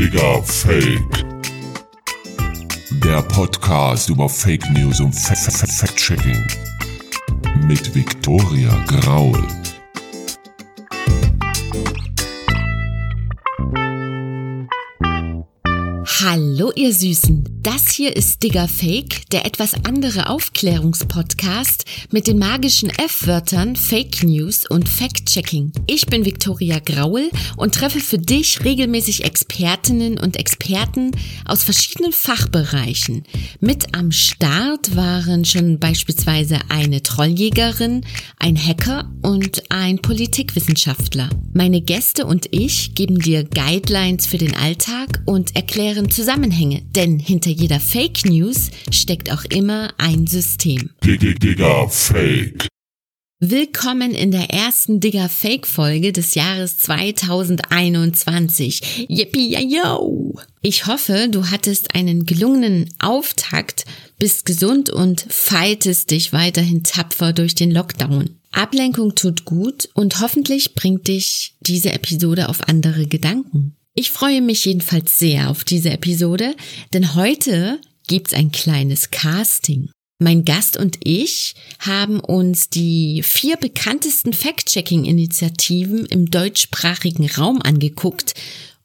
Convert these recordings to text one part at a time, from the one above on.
Richtiger Fake. Der Podcast über Fake News und Fact-Checking mit Viktoria Graul. Hallo ihr Süßen, das hier ist Digger Fake, der etwas andere Aufklärungspodcast mit den magischen F-Wörtern Fake News und Fact-Checking. Ich bin Viktoria Graul und treffe für dich regelmäßig Expertinnen und Experten aus verschiedenen Fachbereichen. Mit am Start waren schon beispielsweise eine Trolljägerin, ein Hacker und ein Politikwissenschaftler. Meine Gäste und ich geben dir Guidelines für den Alltag und erklären Zusammenhänge, denn hinter jeder Fake News steckt auch immer ein System. Digger Fake. Willkommen in der ersten Digger Fake Folge des Jahres 2021. Yippie yo! Ich hoffe, du hattest einen gelungenen Auftakt, bist gesund und fightest dich weiterhin tapfer durch den Lockdown. Ablenkung tut gut und hoffentlich bringt dich diese Episode auf andere Gedanken. Ich freue mich jedenfalls sehr auf diese Episode, denn heute gibt's ein kleines Casting. Mein Gast und ich haben uns die 4 bekanntesten Fact-Checking-Initiativen im deutschsprachigen Raum angeguckt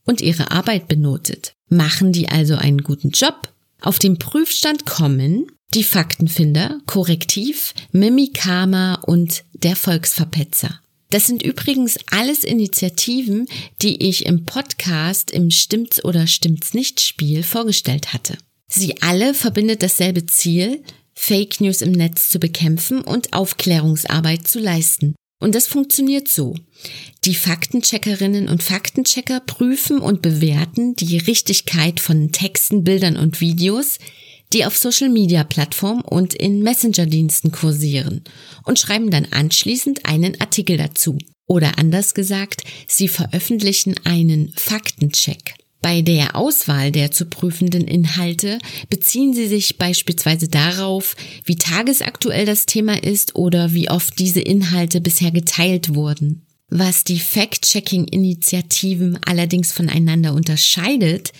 und ihre Arbeit benotet. Machen die also einen guten Job? Auf den Prüfstand kommen die Faktenfinder, Korrektiv, Mimikama und der Volksverpetzer. Das sind übrigens alles Initiativen, die ich im Podcast im Stimmt's oder Stimmt's nicht Spiel vorgestellt hatte. Sie alle verbindet dasselbe Ziel, Fake News im Netz zu bekämpfen und Aufklärungsarbeit zu leisten. Und das funktioniert so. Die Faktencheckerinnen und Faktenchecker prüfen und bewerten die Richtigkeit von Texten, Bildern und Videos, die auf Social-Media-Plattformen und in Messenger-Diensten kursieren und schreiben dann anschließend einen Artikel dazu. Oder anders gesagt, sie veröffentlichen einen Faktencheck. Bei der Auswahl der zu prüfenden Inhalte beziehen sie sich beispielsweise darauf, wie tagesaktuell das Thema ist oder wie oft diese Inhalte bisher geteilt wurden. Was die Fact-Checking-Initiativen allerdings voneinander unterscheidet,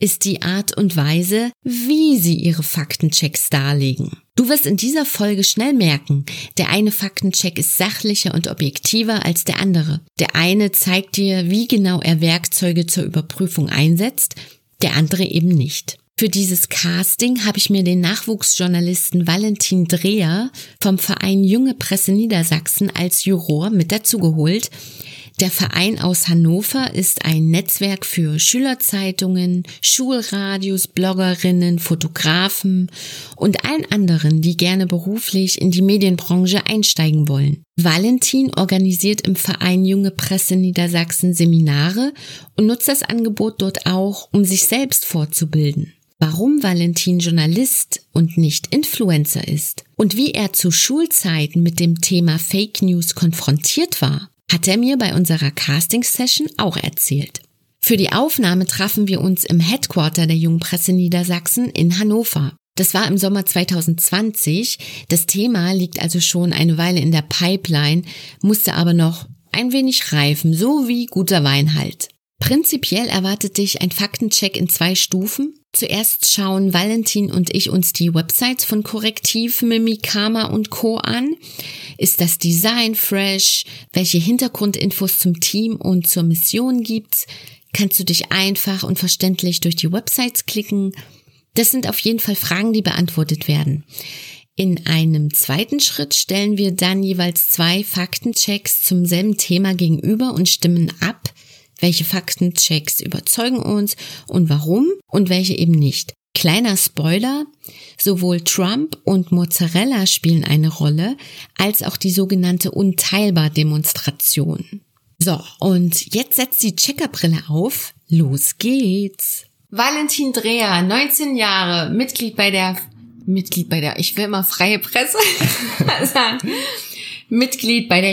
ist die Art und Weise, wie sie ihre Faktenchecks darlegen. Du wirst in dieser Folge schnell merken, der eine Faktencheck ist sachlicher und objektiver als der andere. Der eine zeigt dir, wie genau er Werkzeuge zur Überprüfung einsetzt, der andere eben nicht. Für dieses Casting habe ich mir den Nachwuchsjournalisten Valentin Dreher vom Verein Junge Presse Niedersachsen als Juror mit dazugeholt. Der Verein aus Hannover ist ein Netzwerk für Schülerzeitungen, Schulradios, Bloggerinnen, Fotografen und allen anderen, die gerne beruflich in die Medienbranche einsteigen wollen. Valentin organisiert im Verein Junge Presse Niedersachsen Seminare und nutzt das Angebot dort auch, um sich selbst fortzubilden. Warum Valentin Journalist und nicht Influencer ist und wie er zu Schulzeiten mit dem Thema Fake News konfrontiert war, hat er mir bei unserer Casting-Session auch erzählt. Für die Aufnahme trafen wir uns im Headquarter der Jungen Presse Niedersachsen in Hannover. Das war im Sommer 2020, das Thema liegt also schon eine Weile in der Pipeline, musste aber noch ein wenig reifen, so wie guter Wein halt. Prinzipiell erwartet dich ein Faktencheck in 2 Stufen. Zuerst schauen Valentin und ich uns die Websites von Korrektiv, Mimikama und Co. an. Ist das Design fresh? Welche Hintergrundinfos zum Team und zur Mission gibt's? Kannst du dich einfach und verständlich durch die Websites klicken? Das sind auf jeden Fall Fragen, die beantwortet werden. In einem zweiten Schritt stellen wir dann jeweils 2 Faktenchecks zum selben Thema gegenüber und stimmen ab, welche Faktenchecks überzeugen uns und warum und welche eben nicht. Kleiner Spoiler, sowohl Trump und Mozzarella spielen eine Rolle, als auch die sogenannte Unteilbar-Demonstration. So, und jetzt setzt die Checkerbrille auf. Los geht's. Valentin Dreher, 19 Jahre, Mitglied bei der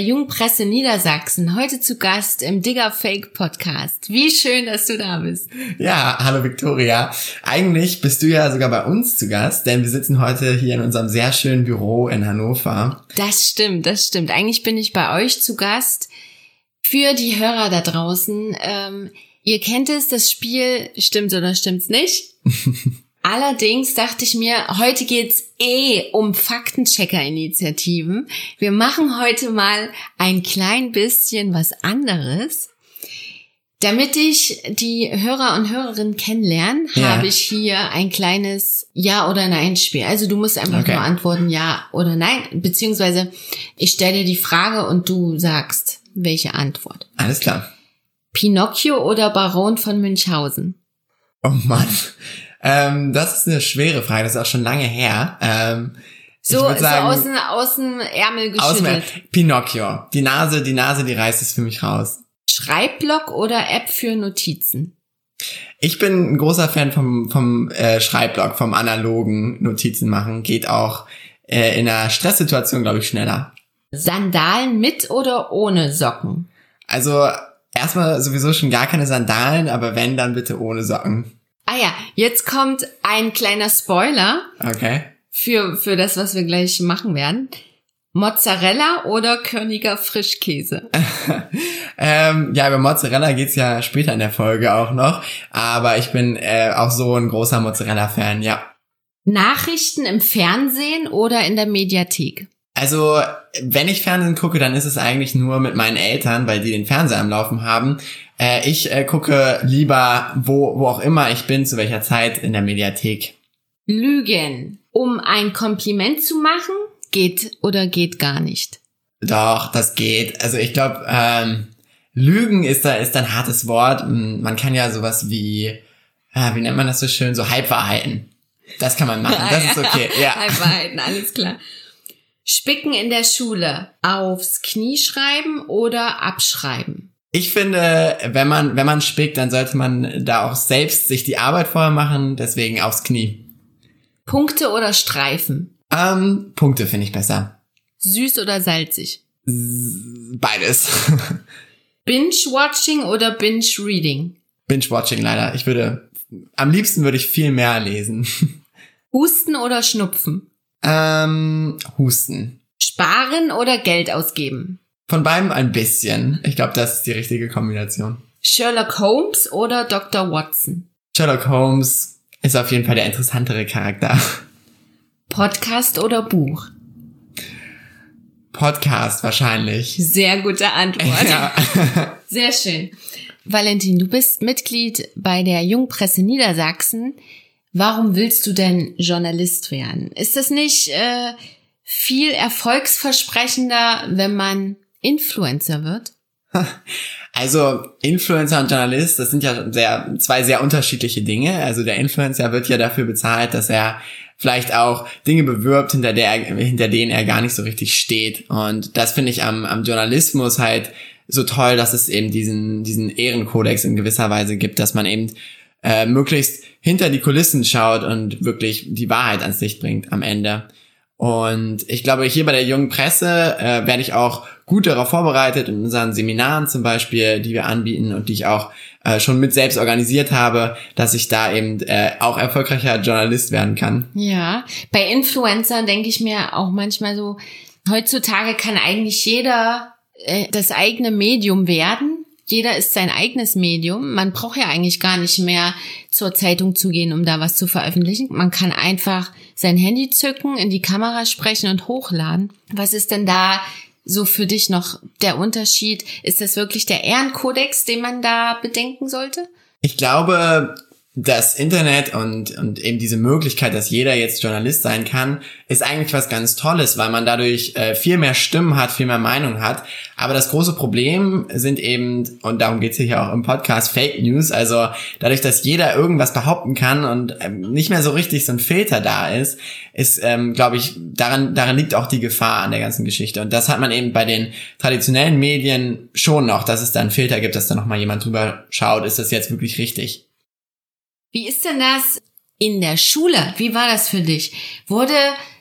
Jungen Presse Niedersachsen, heute zu Gast im Digger Fake Podcast. Wie schön, dass du da bist. Ja, hallo Viktoria. Eigentlich bist du ja sogar bei uns zu Gast, denn wir sitzen heute hier in unserem sehr schönen Büro in Hannover. Das stimmt. Eigentlich bin ich bei euch zu Gast. Für die Hörer da draußen, Ihr kennt es, das Spiel stimmt oder stimmt's nicht. Allerdings dachte ich mir, heute geht's um Faktenchecker-Initiativen. Wir machen heute mal ein klein bisschen was anderes. Damit ich die Hörer und Hörerinnen kennenlerne, habe ich hier ein kleines Ja- oder Nein-Spiel. Also du musst einfach nur antworten Ja oder Nein, beziehungsweise ich stelle dir die Frage und du sagst, welche Antwort. Alles klar. Pinocchio oder Baron von Münchhausen? Oh Mann, das ist eine schwere Frage, das ist auch schon lange her. Aus dem Ärmel geschüttelt. Pinocchio, die Nase, die reißt es für mich raus. Schreibblock oder App für Notizen? Ich bin ein großer Fan vom Schreibblock, vom analogen Notizen machen. Geht auch in einer Stresssituation, glaube ich, schneller. Sandalen mit oder ohne Socken? Also erstmal sowieso schon gar keine Sandalen, aber wenn, dann bitte ohne Socken. Ah ja, jetzt kommt ein kleiner Spoiler. Okay. Für das, was wir gleich machen werden. Mozzarella oder Körniger Frischkäse? Über Mozzarella geht's ja später in der Folge auch noch, aber ich bin auch so ein großer Mozzarella-Fan, ja. Nachrichten im Fernsehen oder in der Mediathek? Also, wenn ich Fernsehen gucke, dann ist es eigentlich nur mit meinen Eltern, weil die den Fernseher am Laufen haben. Ich gucke lieber, wo auch immer ich bin, zu welcher Zeit, in der Mediathek. Lügen, um ein Kompliment zu machen? Geht oder geht gar nicht? Doch, das geht. Also ich glaube, Lügen ist ein hartes Wort. Man kann ja sowas wie, wie nennt man das so schön, so Halbwahrheiten. Das kann man machen, das ist okay. Ja. Halbwahrheiten, alles klar. Spicken in der Schule, aufs Knie schreiben oder abschreiben? Ich finde, wenn man spickt, dann sollte man da auch selbst sich die Arbeit vorher machen, deswegen aufs Knie. Punkte oder Streifen? Punkte finde ich besser. Süß oder salzig? Beides. Binge-Watching oder Binge-Reading? Binge-Watching leider. Am liebsten würde ich viel mehr lesen. Husten oder Schnupfen? Husten. Sparen oder Geld ausgeben? Von beidem ein bisschen. Ich glaube, das ist die richtige Kombination. Sherlock Holmes oder Dr. Watson? Sherlock Holmes ist auf jeden Fall der interessantere Charakter. Podcast oder Buch? Podcast wahrscheinlich. Sehr gute Antwort. Ja. Sehr schön. Valentin, du bist Mitglied bei der Junge Presse Niedersachsen. Warum willst du denn Journalist werden? Ist das nicht viel erfolgsversprechender, wenn man Influencer wird? Also Influencer und Journalist, das sind ja zwei sehr unterschiedliche Dinge. Also der Influencer wird ja dafür bezahlt, dass er vielleicht auch Dinge bewirbt, hinter denen er gar nicht so richtig steht. Und das finde ich am Journalismus halt so toll, dass es eben diesen Ehrenkodex in gewisser Weise gibt, dass man eben möglichst hinter die Kulissen schaut und wirklich die Wahrheit ans Licht bringt am Ende. Und ich glaube, hier bei der Jungen Presse werde ich auch gut darauf vorbereitet, in unseren Seminaren zum Beispiel, die wir anbieten und die ich auch schon mit selbst organisiert habe, dass ich da eben auch erfolgreicher Journalist werden kann. Ja, bei Influencern denke ich mir auch manchmal so, heutzutage kann eigentlich jeder das eigene Medium werden. Jeder ist sein eigenes Medium. Man braucht ja eigentlich gar nicht mehr zur Zeitung zu gehen, um da was zu veröffentlichen. Man kann einfach sein Handy zücken, in die Kamera sprechen und hochladen. Was ist denn da so für dich noch der Unterschied? Ist das wirklich der Ehrenkodex, den man da bedenken sollte? Ich glaube, das Internet und eben diese Möglichkeit, dass jeder jetzt Journalist sein kann, ist eigentlich was ganz Tolles, weil man dadurch viel mehr Stimmen hat, viel mehr Meinung hat. Aber das große Problem sind eben, und darum geht's hier auch im Podcast, Fake News. Also dadurch, dass jeder irgendwas behaupten kann und nicht mehr so richtig so ein Filter da ist, glaube ich, daran liegt auch die Gefahr an der ganzen Geschichte. Und das hat man eben bei den traditionellen Medien schon noch, dass es da einen Filter gibt, dass da nochmal jemand drüber schaut, ist das jetzt wirklich richtig? Wie ist denn das in der Schule? Wie war das für dich? Wurde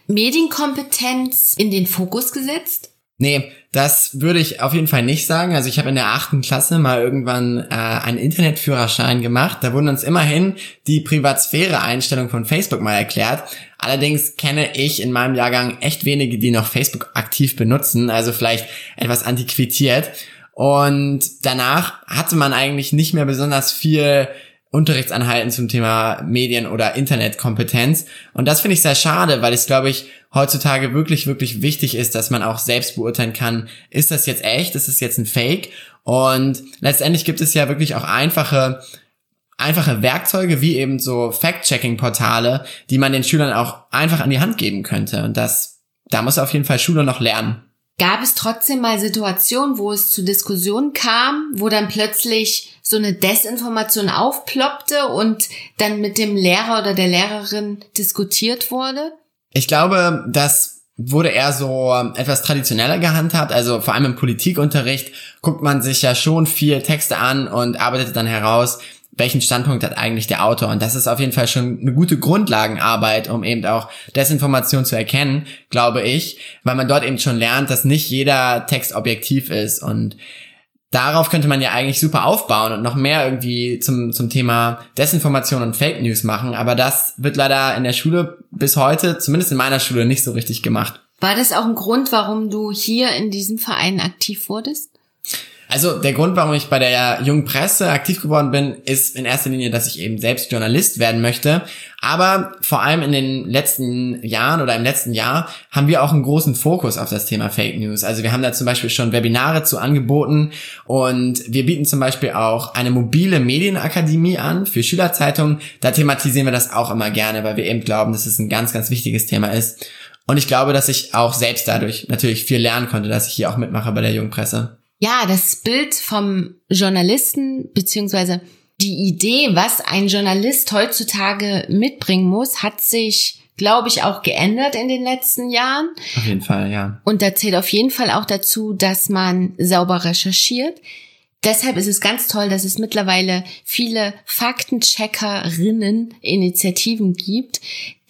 Medienkompetenz in den Fokus gesetzt? Nee, das würde ich auf jeden Fall nicht sagen. Also ich habe in der 8. Klasse mal irgendwann einen Internetführerschein gemacht. Da wurde uns immerhin die Privatsphäre-Einstellung von Facebook mal erklärt. Allerdings kenne ich in meinem Jahrgang echt wenige, die noch Facebook aktiv benutzen. Also vielleicht etwas antiquiert. Und danach hatte man eigentlich nicht mehr besonders viel Unterrichtsanhalten zum Thema Medien- oder Internetkompetenz. Und das finde ich sehr schade, weil es, glaube ich, heutzutage wirklich, wirklich wichtig ist, dass man auch selbst beurteilen kann, ist das jetzt echt, ist das jetzt ein Fake? Und letztendlich gibt es ja wirklich auch einfache Werkzeuge wie eben so Fact-Checking-Portale, die man den Schülern auch einfach an die Hand geben könnte. Und da muss auf jeden Fall Schule noch lernen. Gab es trotzdem mal Situationen, wo es zu Diskussionen kam, wo dann plötzlich so eine Desinformation aufploppte und dann mit dem Lehrer oder der Lehrerin diskutiert wurde? Ich glaube, das wurde eher so etwas traditioneller gehandhabt. Also vor allem im Politikunterricht guckt man sich ja schon viel Texte an und arbeitet dann heraus, welchen Standpunkt hat eigentlich der Autor? Und das ist auf jeden Fall schon eine gute Grundlagenarbeit, um eben auch Desinformation zu erkennen, glaube ich, weil man dort eben schon lernt, dass nicht jeder Text objektiv ist. Und darauf könnte man ja eigentlich super aufbauen und noch mehr irgendwie zum Thema Desinformation und Fake News machen. Aber das wird leider in der Schule bis heute, zumindest in meiner Schule, nicht so richtig gemacht. War das auch ein Grund, warum du hier in diesem Verein aktiv wurdest? Also der Grund, warum ich bei der Jungen Presse aktiv geworden bin, ist in erster Linie, dass ich eben selbst Journalist werden möchte. Aber vor allem in den letzten Jahren oder im letzten Jahr haben wir auch einen großen Fokus auf das Thema Fake News. Also wir haben da zum Beispiel schon Webinare zu angeboten und wir bieten zum Beispiel auch eine mobile Medienakademie an für Schülerzeitungen. Da thematisieren wir das auch immer gerne, weil wir eben glauben, dass es ein ganz, ganz wichtiges Thema ist. Und ich glaube, dass ich auch selbst dadurch natürlich viel lernen konnte, dass ich hier auch mitmache bei der Jungen Presse. Ja, das Bild vom Journalisten beziehungsweise die Idee, was ein Journalist heutzutage mitbringen muss, hat sich, glaube ich, auch geändert in den letzten Jahren. Auf jeden Fall, ja. Und da zählt auf jeden Fall auch dazu, dass man sauber recherchiert. Deshalb ist es ganz toll, dass es mittlerweile viele Faktencheckerinnen-Initiativen gibt,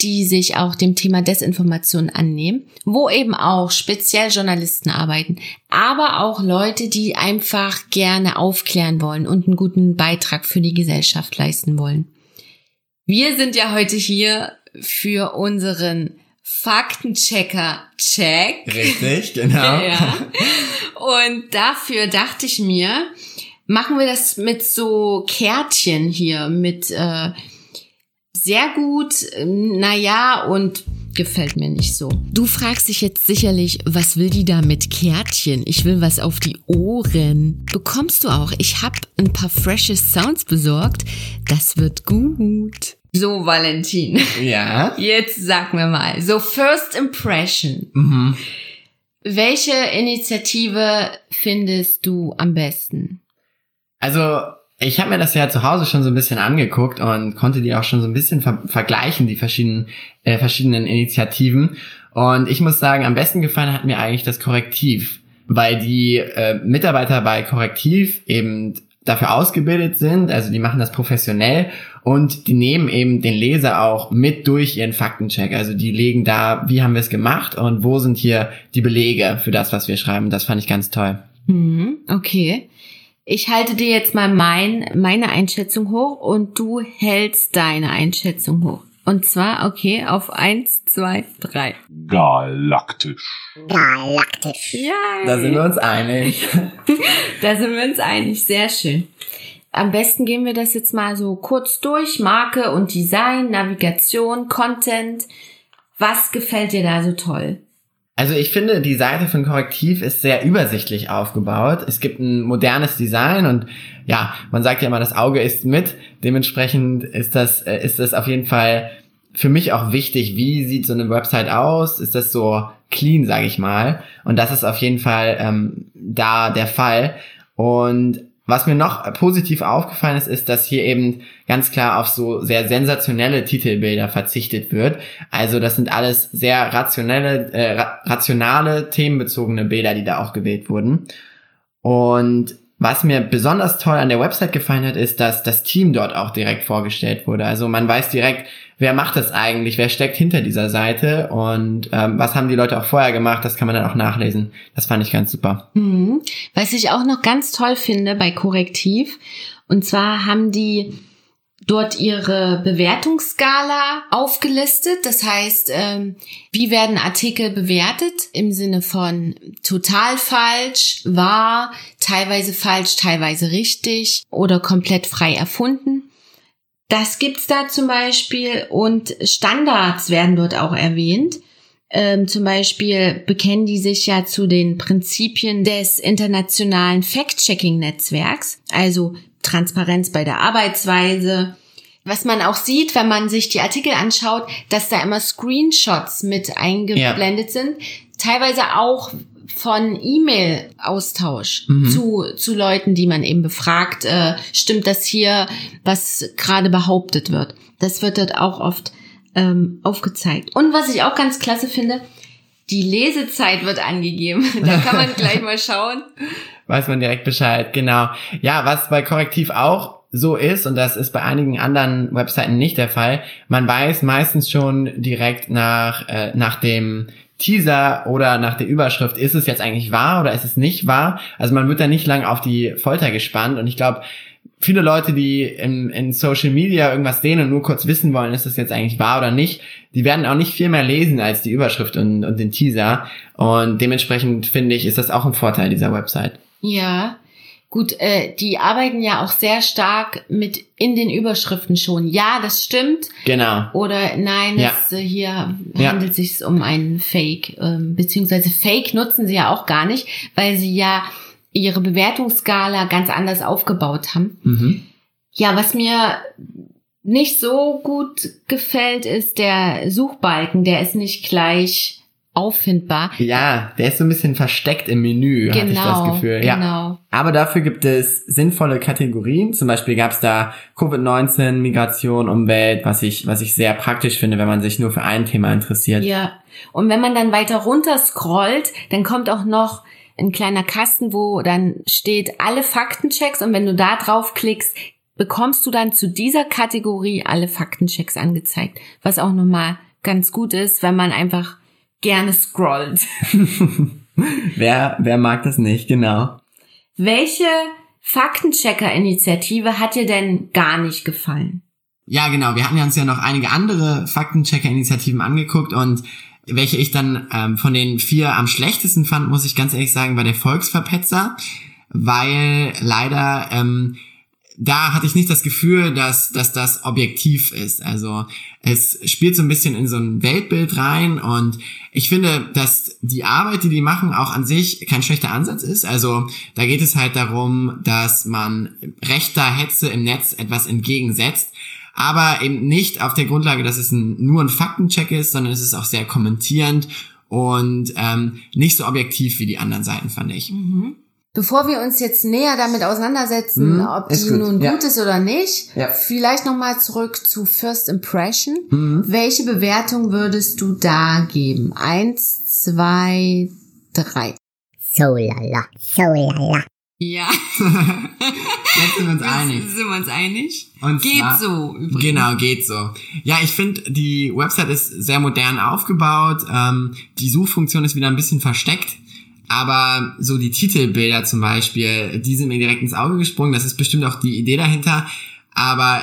die sich auch dem Thema Desinformation annehmen, wo eben auch speziell Journalisten arbeiten, aber auch Leute, die einfach gerne aufklären wollen und einen guten Beitrag für die Gesellschaft leisten wollen. Wir sind ja heute hier für unseren Faktenchecker-Check. Richtig, genau. Ja. Und dafür dachte ich mir, machen wir das mit so Kärtchen hier, mit sehr gut, naja und gefällt mir nicht so. Du fragst dich jetzt sicherlich, was will die da mit Kärtchen? Ich will was auf die Ohren. Bekommst du auch. Ich habe ein paar frische Sounds besorgt. Das wird gut. So, Valentin. Ja? Jetzt sag mir mal. So, First Impression. Mhm. Welche Initiative findest du am besten? Also, ich habe mir das ja zu Hause schon so ein bisschen angeguckt und konnte die auch schon so ein bisschen vergleichen, die verschiedenen Initiativen. Und ich muss sagen, am besten gefallen hat mir eigentlich das Korrektiv, weil die Mitarbeiter bei Korrektiv eben dafür ausgebildet sind, also die machen das professionell und die nehmen eben den Leser auch mit durch ihren Faktencheck. Also die legen da, wie haben wir es gemacht und wo sind hier die Belege für das, was wir schreiben. Das fand ich ganz toll. Okay. Ich halte dir jetzt mal meine Einschätzung hoch und du hältst deine Einschätzung hoch. Und zwar, okay, auf 1, 2, 3. Galaktisch. Ja. Da sind wir uns einig. Sehr schön. Am besten gehen wir das jetzt mal so kurz durch. Marke und Design, Navigation, Content. Was gefällt dir da so toll? Also ich finde, die Seite von Korrektiv ist sehr übersichtlich aufgebaut. Es gibt ein modernes Design und ja, man sagt ja immer, das Auge ist mit. Dementsprechend ist das auf jeden Fall für mich auch wichtig. Wie sieht so eine Website aus? Ist das so clean, sage ich mal? Und das ist auf jeden Fall da der Fall. Und was mir noch positiv aufgefallen ist, ist, dass hier eben ganz klar auf so sehr sensationelle Titelbilder verzichtet wird. Also das sind alles sehr rationale, themenbezogene Bilder, die da auch gewählt wurden. Und was mir besonders toll an der Website gefallen hat, ist, dass das Team dort auch direkt vorgestellt wurde. Also man weiß direkt, wer macht das eigentlich, wer steckt hinter dieser Seite und was haben die Leute auch vorher gemacht, das kann man dann auch nachlesen. Das fand ich ganz super. Mhm. Was ich auch noch ganz toll finde bei Korrektiv, und zwar haben die dort ihre Bewertungsskala aufgelistet. Das heißt, wie werden Artikel bewertet im Sinne von total falsch, wahr, teilweise falsch, teilweise richtig oder komplett frei erfunden. Das gibt's da zum Beispiel und Standards werden dort auch erwähnt. Zum Beispiel bekennen die sich ja zu den Prinzipien des internationalen Fact-Checking-Netzwerks, also Transparenz bei der Arbeitsweise. Was man auch sieht, wenn man sich die Artikel anschaut, dass da immer Screenshots mit eingeblendet sind, teilweise auch von E-Mail-Austausch zu Leuten, die man eben befragt, stimmt das hier, was gerade behauptet wird. Das wird dort auch oft aufgezeigt. Und was ich auch ganz klasse finde, die Lesezeit wird angegeben. Da kann man gleich mal schauen. Weiß man direkt Bescheid, genau. Ja, was bei Korrektiv auch so ist, und das ist bei einigen anderen Webseiten nicht der Fall, man weiß meistens schon direkt nach dem Teaser oder nach der Überschrift, ist es jetzt eigentlich wahr oder ist es nicht wahr? Also man wird da nicht lang auf die Folter gespannt und ich glaube, viele Leute, die in Social Media irgendwas sehen und nur kurz wissen wollen, ist das jetzt eigentlich wahr oder nicht, die werden auch nicht viel mehr lesen als die Überschrift und den Teaser und dementsprechend finde ich, ist das auch ein Vorteil dieser Website. Ja, gut, die arbeiten ja auch sehr stark mit in den Überschriften schon. Ja, das stimmt. Genau. Oder nein, handelt es sich um einen Fake. Beziehungsweise Fake nutzen sie ja auch gar nicht, weil sie ja ihre Bewertungsskala ganz anders aufgebaut haben. Mhm. Ja, was mir nicht so gut gefällt, ist der Suchbalken. Der ist nicht gleich auffindbar. Ja, der ist so ein bisschen versteckt im Menü, hatte ich das Gefühl. Ja. Genau. Aber dafür gibt es sinnvolle Kategorien. Zum Beispiel gab es da Covid-19, Migration, Umwelt, was ich sehr praktisch finde, wenn man sich nur für ein Thema interessiert. Ja, und wenn man dann weiter runter scrollt, dann kommt auch noch ein kleiner Kasten, wo dann steht alle Faktenchecks und wenn du da draufklickst, bekommst du dann zu dieser Kategorie alle Faktenchecks angezeigt. Was auch nochmal ganz gut ist, wenn man einfach gerne scrollt. Wer mag das nicht, genau. Welche Faktenchecker-Initiative hat dir denn gar nicht gefallen? Ja, genau. Wir hatten ja uns ja noch einige andere Faktenchecker-Initiativen angeguckt und welche ich dann von den 4 am schlechtesten fand, muss ich ganz ehrlich sagen, war der Volksverpetzer, weil leider da hatte ich nicht das Gefühl, dass das objektiv ist. Also es spielt so ein bisschen in so ein Weltbild rein und ich finde, dass die Arbeit, die machen, auch an sich kein schlechter Ansatz ist. Also da geht es halt darum, dass man rechter Hetze im Netz etwas entgegensetzt, aber eben nicht auf der Grundlage, dass es nur ein Faktencheck ist, sondern es ist auch sehr kommentierend und nicht so objektiv wie die anderen Seiten, fand ich. Mhm. Bevor wir uns jetzt näher damit auseinandersetzen, ob die gut. nun gut ist oder nicht, vielleicht nochmal zurück zu First Impression. Mhm. Welche Bewertung würdest du da geben? 1, 2, 3. So lala, so lala. Ja. Jetzt sind wir uns einig. Und geht zwar, so übrigens. Genau, geht so. Ja, ich finde, die Website ist sehr modern aufgebaut. Die Suchfunktion ist wieder ein bisschen versteckt. Aber so die Titelbilder zum Beispiel, die sind mir direkt ins Auge gesprungen. Das ist bestimmt auch die Idee dahinter. Aber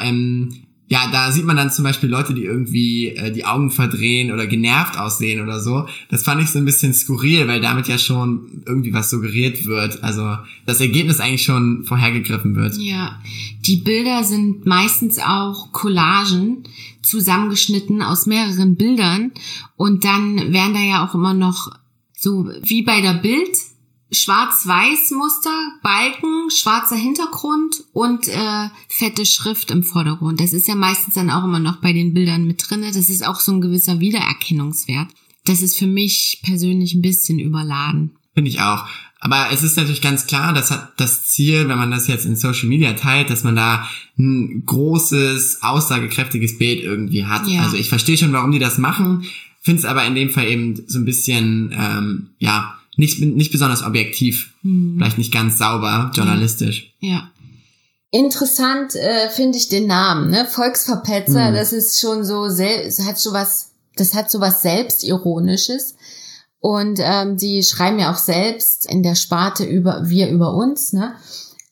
da sieht man dann zum Beispiel Leute, die irgendwie die Augen verdrehen oder genervt aussehen oder so. Das fand ich so ein bisschen skurril, weil damit ja schon irgendwie was suggeriert wird. Also das Ergebnis eigentlich schon vorhergegriffen wird. Ja, die Bilder sind meistens auch Collagen, zusammengeschnitten aus mehreren Bildern. Und dann werden da ja auch immer noch so wie bei der Bild, Schwarz-Weiß-Muster, Balken, schwarzer Hintergrund und fette Schrift im Vordergrund. Das ist ja meistens dann auch immer noch bei den Bildern mit drin. Das ist auch so ein gewisser Wiedererkennungswert. Das ist für mich persönlich ein bisschen überladen. Finde ich auch. Aber es ist natürlich ganz klar, das hat das Ziel, wenn man das jetzt in Social Media teilt, dass man da ein großes, aussagekräftiges Bild irgendwie hat. Ja. Also ich verstehe schon, warum die das machen. Finde es aber in dem Fall eben so ein bisschen, nicht besonders objektiv, vielleicht nicht ganz sauber, journalistisch. Ja. Interessant finde ich den Namen, ne? Volksverpetzer, das ist schon so, das hat so was Selbstironisches. Und die schreiben ja auch selbst in der Sparte über wir über uns, ne?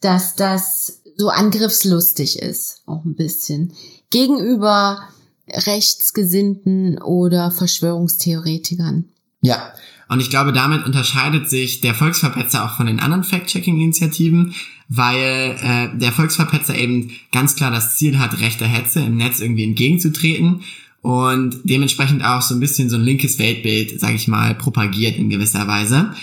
Dass das so angriffslustig ist, auch ein bisschen, gegenüber Rechtsgesinnten oder Verschwörungstheoretikern. Ja, und ich glaube, damit unterscheidet sich der Volksverpetzer auch von den anderen Fact-Checking-Initiativen, weil der Volksverpetzer eben ganz klar das Ziel hat, rechter Hetze im Netz irgendwie entgegenzutreten und dementsprechend auch so ein bisschen so ein linkes Weltbild, sage ich mal, propagiert in gewisser Weise.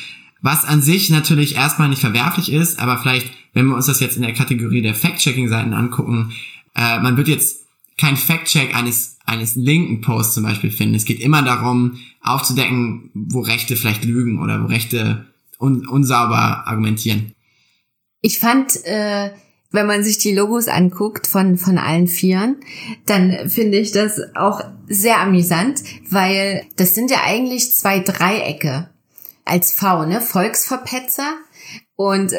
Was an sich natürlich erstmal nicht verwerflich ist, aber vielleicht, wenn wir uns das jetzt in der Kategorie der Fact-Checking-Seiten angucken, man wird jetzt kein Fact-Check eines linken Posts zum Beispiel finden. Es geht immer darum, aufzudecken, wo Rechte vielleicht lügen oder wo Rechte unsauber argumentieren. Ich fand, wenn man sich die Logos anguckt von allen Vieren, dann finde ich das auch sehr amüsant, weil das sind ja eigentlich zwei Dreiecke als V, ne? Volksverpetzer und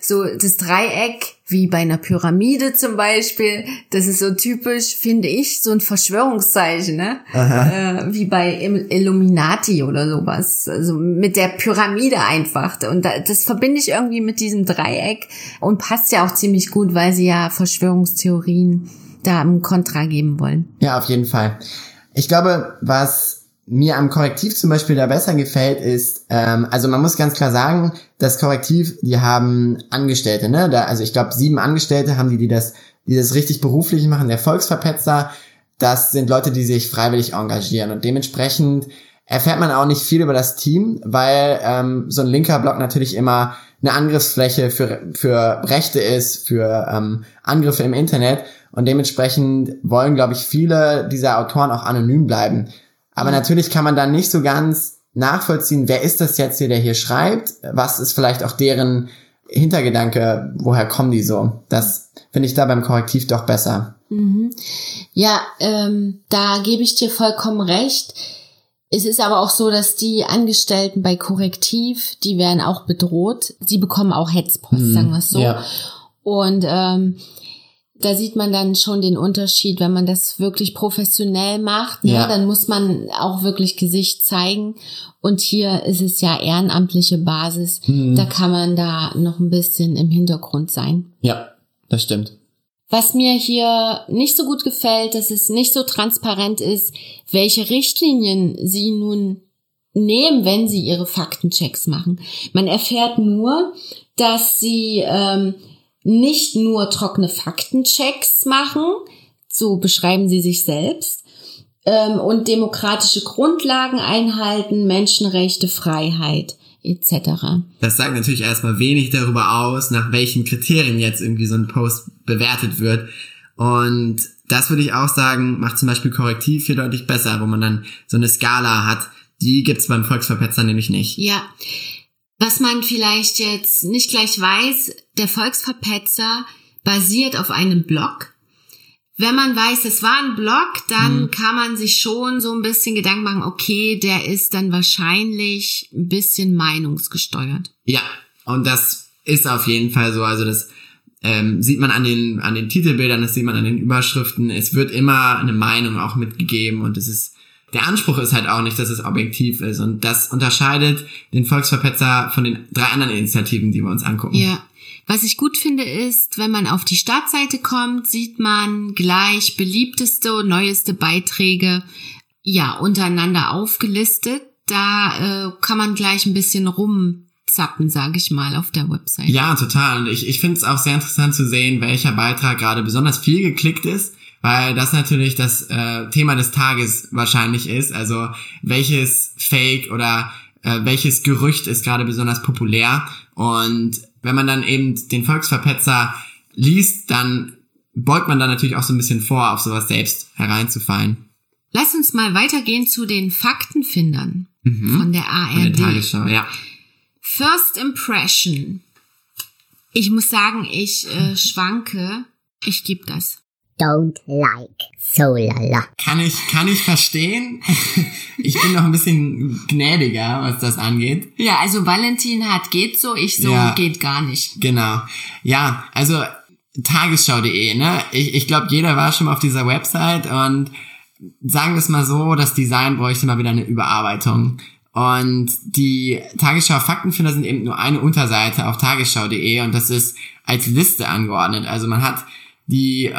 so das Dreieck wie bei einer Pyramide zum Beispiel, das ist so typisch, finde ich, so ein Verschwörungszeichen, ne? Wie bei Illuminati oder sowas, also mit der Pyramide einfach. Und das verbinde ich irgendwie mit diesem Dreieck und passt ja auch ziemlich gut, weil sie ja Verschwörungstheorien da im Kontra geben wollen. Ja, auf jeden Fall. Ich glaube, was mir am Korrektiv zum Beispiel da besser gefällt, ist, also man muss ganz klar sagen, das Korrektiv, die haben Angestellte, ne? Also ich glaube 7 Angestellte haben die das richtig beruflich machen. Der Volksverpetzer, das sind Leute, die sich freiwillig engagieren und dementsprechend erfährt man auch nicht viel über das Team, weil so ein linker Blog natürlich immer eine Angriffsfläche für Rechte ist, für Angriffe im Internet und dementsprechend wollen, glaube ich, viele dieser Autoren auch anonym bleiben. Aber natürlich kann man dann nicht so ganz nachvollziehen, wer ist das jetzt hier, der hier schreibt? Was ist vielleicht auch deren Hintergedanke? Woher kommen die so? Das finde ich da beim Korrektiv doch besser. Mhm. Ja, da gebe ich dir vollkommen recht. Es ist aber auch so, dass die Angestellten bei Korrektiv, die werden auch bedroht. Sie bekommen auch Hetzpost, sagen wir es so. Ja. Und da sieht man dann schon den Unterschied, wenn man das wirklich professionell macht, ne, ja. Dann muss man auch wirklich Gesicht zeigen. Und hier ist es ja ehrenamtliche Basis. Mhm. Da kann man da noch ein bisschen im Hintergrund sein. Ja, das stimmt. Was mir hier nicht so gut gefällt, dass es nicht so transparent ist, welche Richtlinien sie nun nehmen, wenn sie ihre Faktenchecks machen. Man erfährt nur, dass sie nicht nur trockene Faktenchecks machen, so beschreiben sie sich selbst, und demokratische Grundlagen einhalten, Menschenrechte, Freiheit etc. Das sagt natürlich erstmal wenig darüber aus, nach welchen Kriterien jetzt irgendwie so ein Post bewertet wird. Und das würde ich auch sagen, macht zum Beispiel Korrektiv hier deutlich besser, wo man dann so eine Skala hat. Die gibt's beim Volksverpetzer nämlich nicht. Ja. Was man vielleicht jetzt nicht gleich weiß, der Volksverpetzer basiert auf einem Blog. Wenn man weiß, es war ein Blog, dann kann man sich schon so ein bisschen Gedanken machen, okay, der ist dann wahrscheinlich ein bisschen meinungsgesteuert. Ja, und das ist auf jeden Fall so. Also das sieht man an den Titelbildern, das sieht man an den Überschriften. Es wird immer eine Meinung auch mitgegeben und es ist... Der Anspruch ist halt auch nicht, dass es objektiv ist. Und das unterscheidet den Volksverpetzer von den 3 anderen Initiativen, die wir uns angucken. Ja. Was ich gut finde ist, wenn man auf die Startseite kommt, sieht man gleich beliebteste und neueste Beiträge, ja, untereinander aufgelistet. Da kann man gleich ein bisschen rumzappen, sage ich mal, auf der Website. Ja, total. Und ich finde es auch sehr interessant zu sehen, welcher Beitrag gerade besonders viel geklickt ist. Weil das natürlich das Thema des Tages wahrscheinlich ist. Also welches Fake oder welches Gerücht ist gerade besonders populär. Und wenn man dann eben den Volksverpetzer liest, dann beugt man da natürlich auch so ein bisschen vor, auf sowas selbst hereinzufallen. Lass uns mal weitergehen zu den Faktenfindern von der ARD. Von der Tagesschau, ja. First Impression. Ich muss sagen, ich schwanke. Ich gebe das. Don't like, so lala. Kann ich verstehen. Ich bin noch ein bisschen gnädiger, was das angeht. Ja, also Valentin hat geht so, ich so ja, geht gar nicht. Genau. Ja, also tagesschau.de, ne? Ich glaube, jeder war schon mal auf dieser Website und sagen wir es mal so, das Design bräuchte mal wieder eine Überarbeitung. Und die Tagesschau-Faktenfinder sind eben nur eine Unterseite auf tagesschau.de und das ist als Liste angeordnet. Also man hat die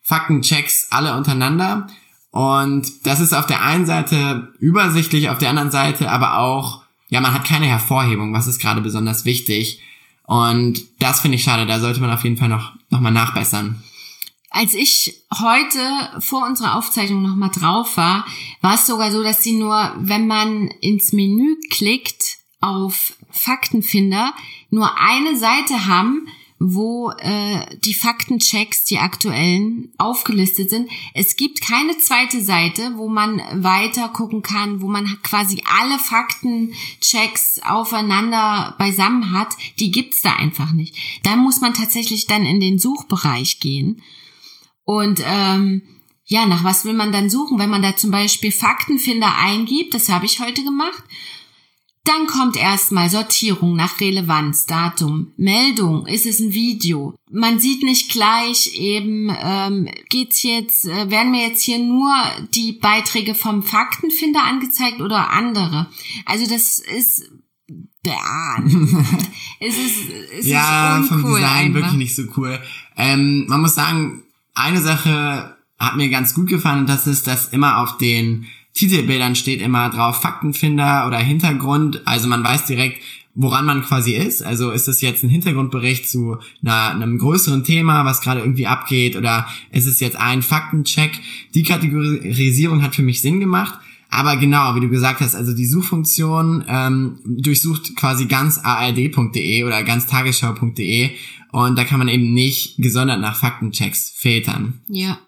Faktenchecks alle untereinander und das ist auf der einen Seite übersichtlich, auf der anderen Seite aber auch, ja, man hat keine Hervorhebung, was ist gerade besonders wichtig. Und das finde ich schade, da sollte man auf jeden Fall noch mal nachbessern. Als ich heute vor unserer Aufzeichnung nochmal drauf war, war es sogar so, dass sie nur, wenn man ins Menü klickt auf Faktenfinder, nur eine Seite haben, wo die Faktenchecks, die aktuellen, aufgelistet sind. Es gibt keine zweite Seite, wo man weiter gucken kann, wo man quasi alle Faktenchecks aufeinander beisammen hat. Die gibt's da einfach nicht. Da muss man tatsächlich dann in den Suchbereich gehen. Und ja, nach was will man dann suchen? Wenn man da zum Beispiel Faktenfinder eingibt, das habe ich heute gemacht, dann kommt erstmal Sortierung nach Relevanz, Datum, Meldung, ist es ein Video? Man sieht nicht gleich eben, werden mir jetzt hier nur die Beiträge vom Faktenfinder angezeigt oder andere? Also das ist... Es ist uncool. Ja, vom Design einfach wirklich nicht so cool. Man muss sagen... Eine Sache hat mir ganz gut gefallen und das ist, dass immer auf den Titelbildern steht immer drauf Faktenfinder oder Hintergrund. Also man weiß direkt, woran man quasi ist. Also ist es jetzt ein Hintergrundbericht zu einem größeren Thema, was gerade irgendwie abgeht, oder ist es jetzt ein Faktencheck? Die Kategorisierung hat für mich Sinn gemacht. Aber genau, wie du gesagt hast, also die Suchfunktion durchsucht quasi ganz ard.de oder ganz tagesschau.de und da kann man eben nicht gesondert nach Faktenchecks filtern. Ja,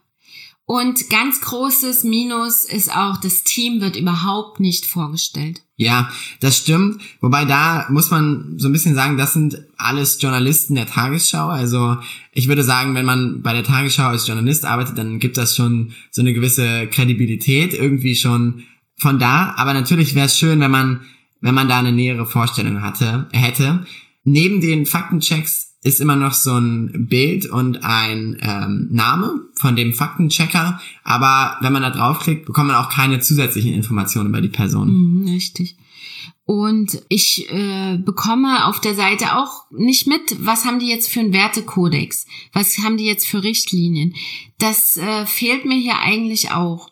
und ganz großes Minus ist auch, das Team wird überhaupt nicht vorgestellt. Ja, das stimmt, wobei da muss man so ein bisschen sagen, das sind alles Journalisten der Tagesschau, also ich würde sagen, wenn man bei der Tagesschau als Journalist arbeitet, dann gibt das schon so eine gewisse Kredibilität irgendwie schon von da, aber natürlich wäre es schön, wenn man da eine nähere Vorstellung hätte. Neben den Faktenchecks ist immer noch so ein Bild und ein Name von dem Faktenchecker, aber wenn man da draufklickt, bekommt man auch keine zusätzlichen Informationen über die Person. Mhm, richtig. Und ich bekomme auf der Seite auch nicht mit, was haben die jetzt für einen Wertekodex? Was haben die jetzt für Richtlinien? Das fehlt mir hier eigentlich auch.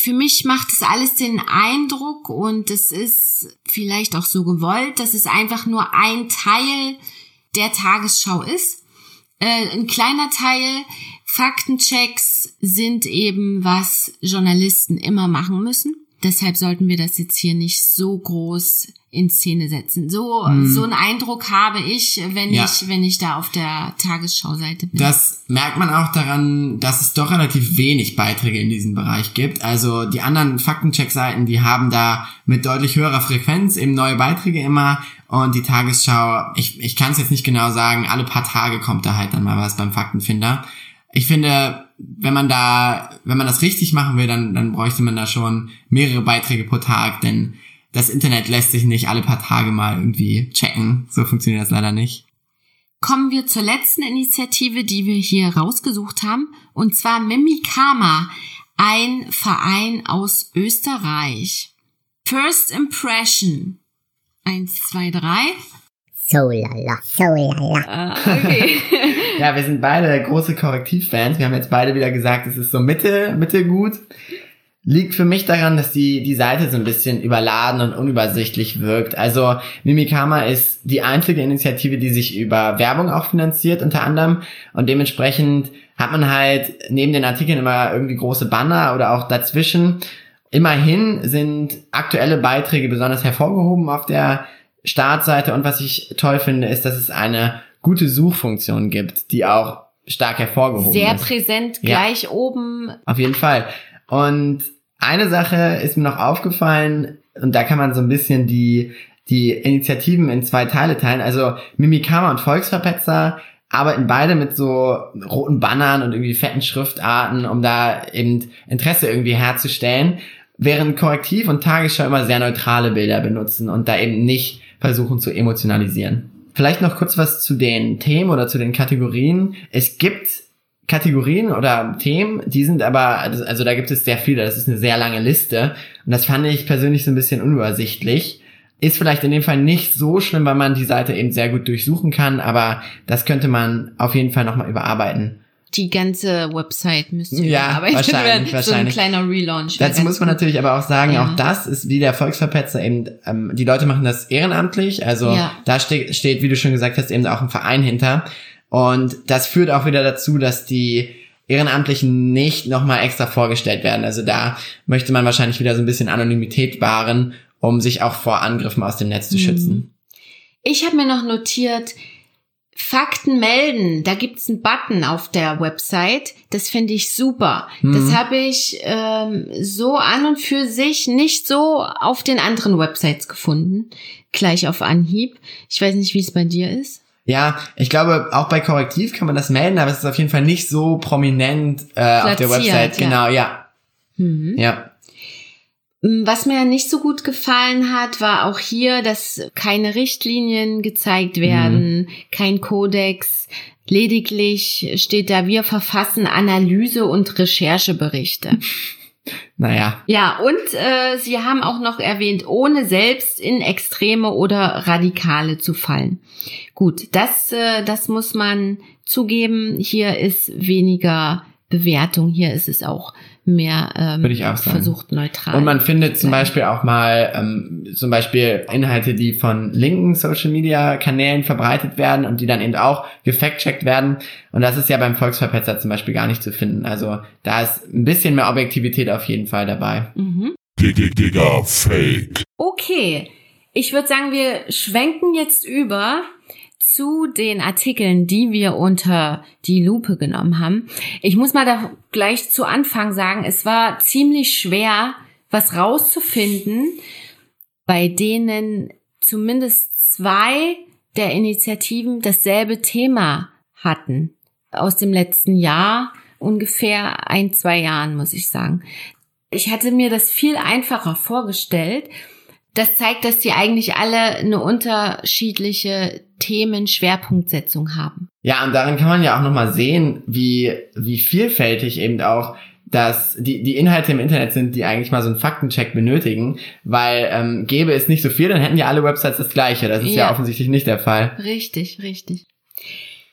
Für mich macht es alles den Eindruck, und es ist vielleicht auch so gewollt, dass es einfach nur ein Teil der Tagesschau ist. Ein kleiner Teil. Faktenchecks sind eben, was Journalisten immer machen müssen. Deshalb sollten wir das jetzt hier nicht so groß in Szene setzen. So einen Eindruck habe ich, wenn ich da auf der Tagesschau-Seite bin. Das merkt man auch daran, dass es doch relativ wenig Beiträge in diesem Bereich gibt. Also die anderen Faktencheck-Seiten, die haben da mit deutlich höherer Frequenz eben neue Beiträge immer. Und die Tagesschau, ich kann es jetzt nicht genau sagen, alle paar Tage kommt da halt dann mal was beim Faktenfinder. Ich finde, wenn man das richtig machen will, dann bräuchte man da schon mehrere Beiträge pro Tag, denn das Internet lässt sich nicht alle paar Tage mal irgendwie checken. So funktioniert das leider nicht. Kommen wir zur letzten Initiative, die wir hier rausgesucht haben, und zwar Mimikama, ein Verein aus Österreich. First Impression. 1, 2, 3. So lala, so lala. Okay. Ja, wir sind beide große Korrektiv-Fans. Wir haben jetzt beide wieder gesagt, es ist so mittelgut. Liegt für mich daran, dass die Seite so ein bisschen überladen und unübersichtlich wirkt. Also Mimikama ist die einzige Initiative, die sich über Werbung auch finanziert, unter anderem. Und dementsprechend hat man halt neben den Artikeln immer irgendwie große Banner oder auch dazwischen. Immerhin sind aktuelle Beiträge besonders hervorgehoben auf der Startseite, und was ich toll finde, ist, dass es eine gute Suchfunktion gibt, die auch stark hervorgehoben ist. Sehr präsent, gleich oben. Auf jeden Fall. Und eine Sache ist mir noch aufgefallen, und da kann man so ein bisschen die Initiativen in zwei Teile teilen. Also Mimikama und Volksverpetzer arbeiten beide mit so roten Bannern und irgendwie fetten Schriftarten, um da eben Interesse irgendwie herzustellen, während Korrektiv und Tagesschau immer sehr neutrale Bilder benutzen und da eben nicht versuchen zu emotionalisieren. Vielleicht noch kurz was zu den Themen oder zu den Kategorien. Es gibt Kategorien oder Themen, die sind aber, also da gibt es sehr viele, das ist eine sehr lange Liste und das fand ich persönlich so ein bisschen unübersichtlich. Ist vielleicht in dem Fall nicht so schlimm, weil man die Seite eben sehr gut durchsuchen kann, aber das könnte man auf jeden Fall nochmal überarbeiten. Die ganze Website müsste überarbeitet werden, so ein kleiner Relaunch. Dazu muss man natürlich aber auch sagen, auch das ist wie der Volksverpetzer eben, die Leute machen das ehrenamtlich, also da steht, wie du schon gesagt hast, eben auch ein Verein hinter. Und das führt auch wieder dazu, dass die Ehrenamtlichen nicht nochmal extra vorgestellt werden. Also da möchte man wahrscheinlich wieder so ein bisschen Anonymität wahren, um sich auch vor Angriffen aus dem Netz zu schützen. Ich habe mir noch notiert, Fakten melden, da gibt's einen Button auf der Website, das finde ich super. Das habe ich so an und für sich nicht so auf den anderen Websites gefunden, gleich auf Anhieb. Ich weiß nicht, wie es bei dir ist. Ja, ich glaube, auch bei Korrektiv kann man das melden, aber es ist auf jeden Fall nicht so prominent auf der Website. Ja. Genau, ja. Ja. Was mir nicht so gut gefallen hat, war auch hier, dass keine Richtlinien gezeigt werden, kein Kodex. Lediglich steht da, wir verfassen Analyse- und Rechercheberichte. Naja. Ja, und sie haben auch noch erwähnt, ohne selbst in Extreme oder Radikale zu fallen. Gut, das muss man zugeben. Hier ist weniger Bewertung, hier ist es auch mehr versucht neutral. Und man findet zum Beispiel auch mal Inhalte, die von linken Social-Media-Kanälen verbreitet werden und die dann eben auch gefact-checkt werden. Und das ist ja beim Volksverpetzer zum Beispiel gar nicht zu finden. Also da ist ein bisschen mehr Objektivität auf jeden Fall dabei. Okay, ich würde sagen, wir schwenken jetzt über zu den Artikeln, die wir unter die Lupe genommen haben. Ich muss mal da gleich zu Anfang sagen, es war ziemlich schwer, was rauszufinden, bei denen zumindest 2 der Initiativen dasselbe Thema hatten. Aus dem letzten Jahr, ungefähr 1-2 Jahren, muss ich sagen. Ich hatte mir das viel einfacher vorgestellt. Das zeigt, dass die eigentlich alle eine unterschiedliche Themenschwerpunktsetzung haben. Ja, und darin kann man ja auch nochmal sehen, wie vielfältig eben auch dass die Inhalte im Internet sind, die eigentlich mal so einen Faktencheck benötigen, weil gäbe es nicht so viel, dann hätten ja alle Websites das Gleiche. Das ist ja offensichtlich nicht der Fall. Richtig, richtig.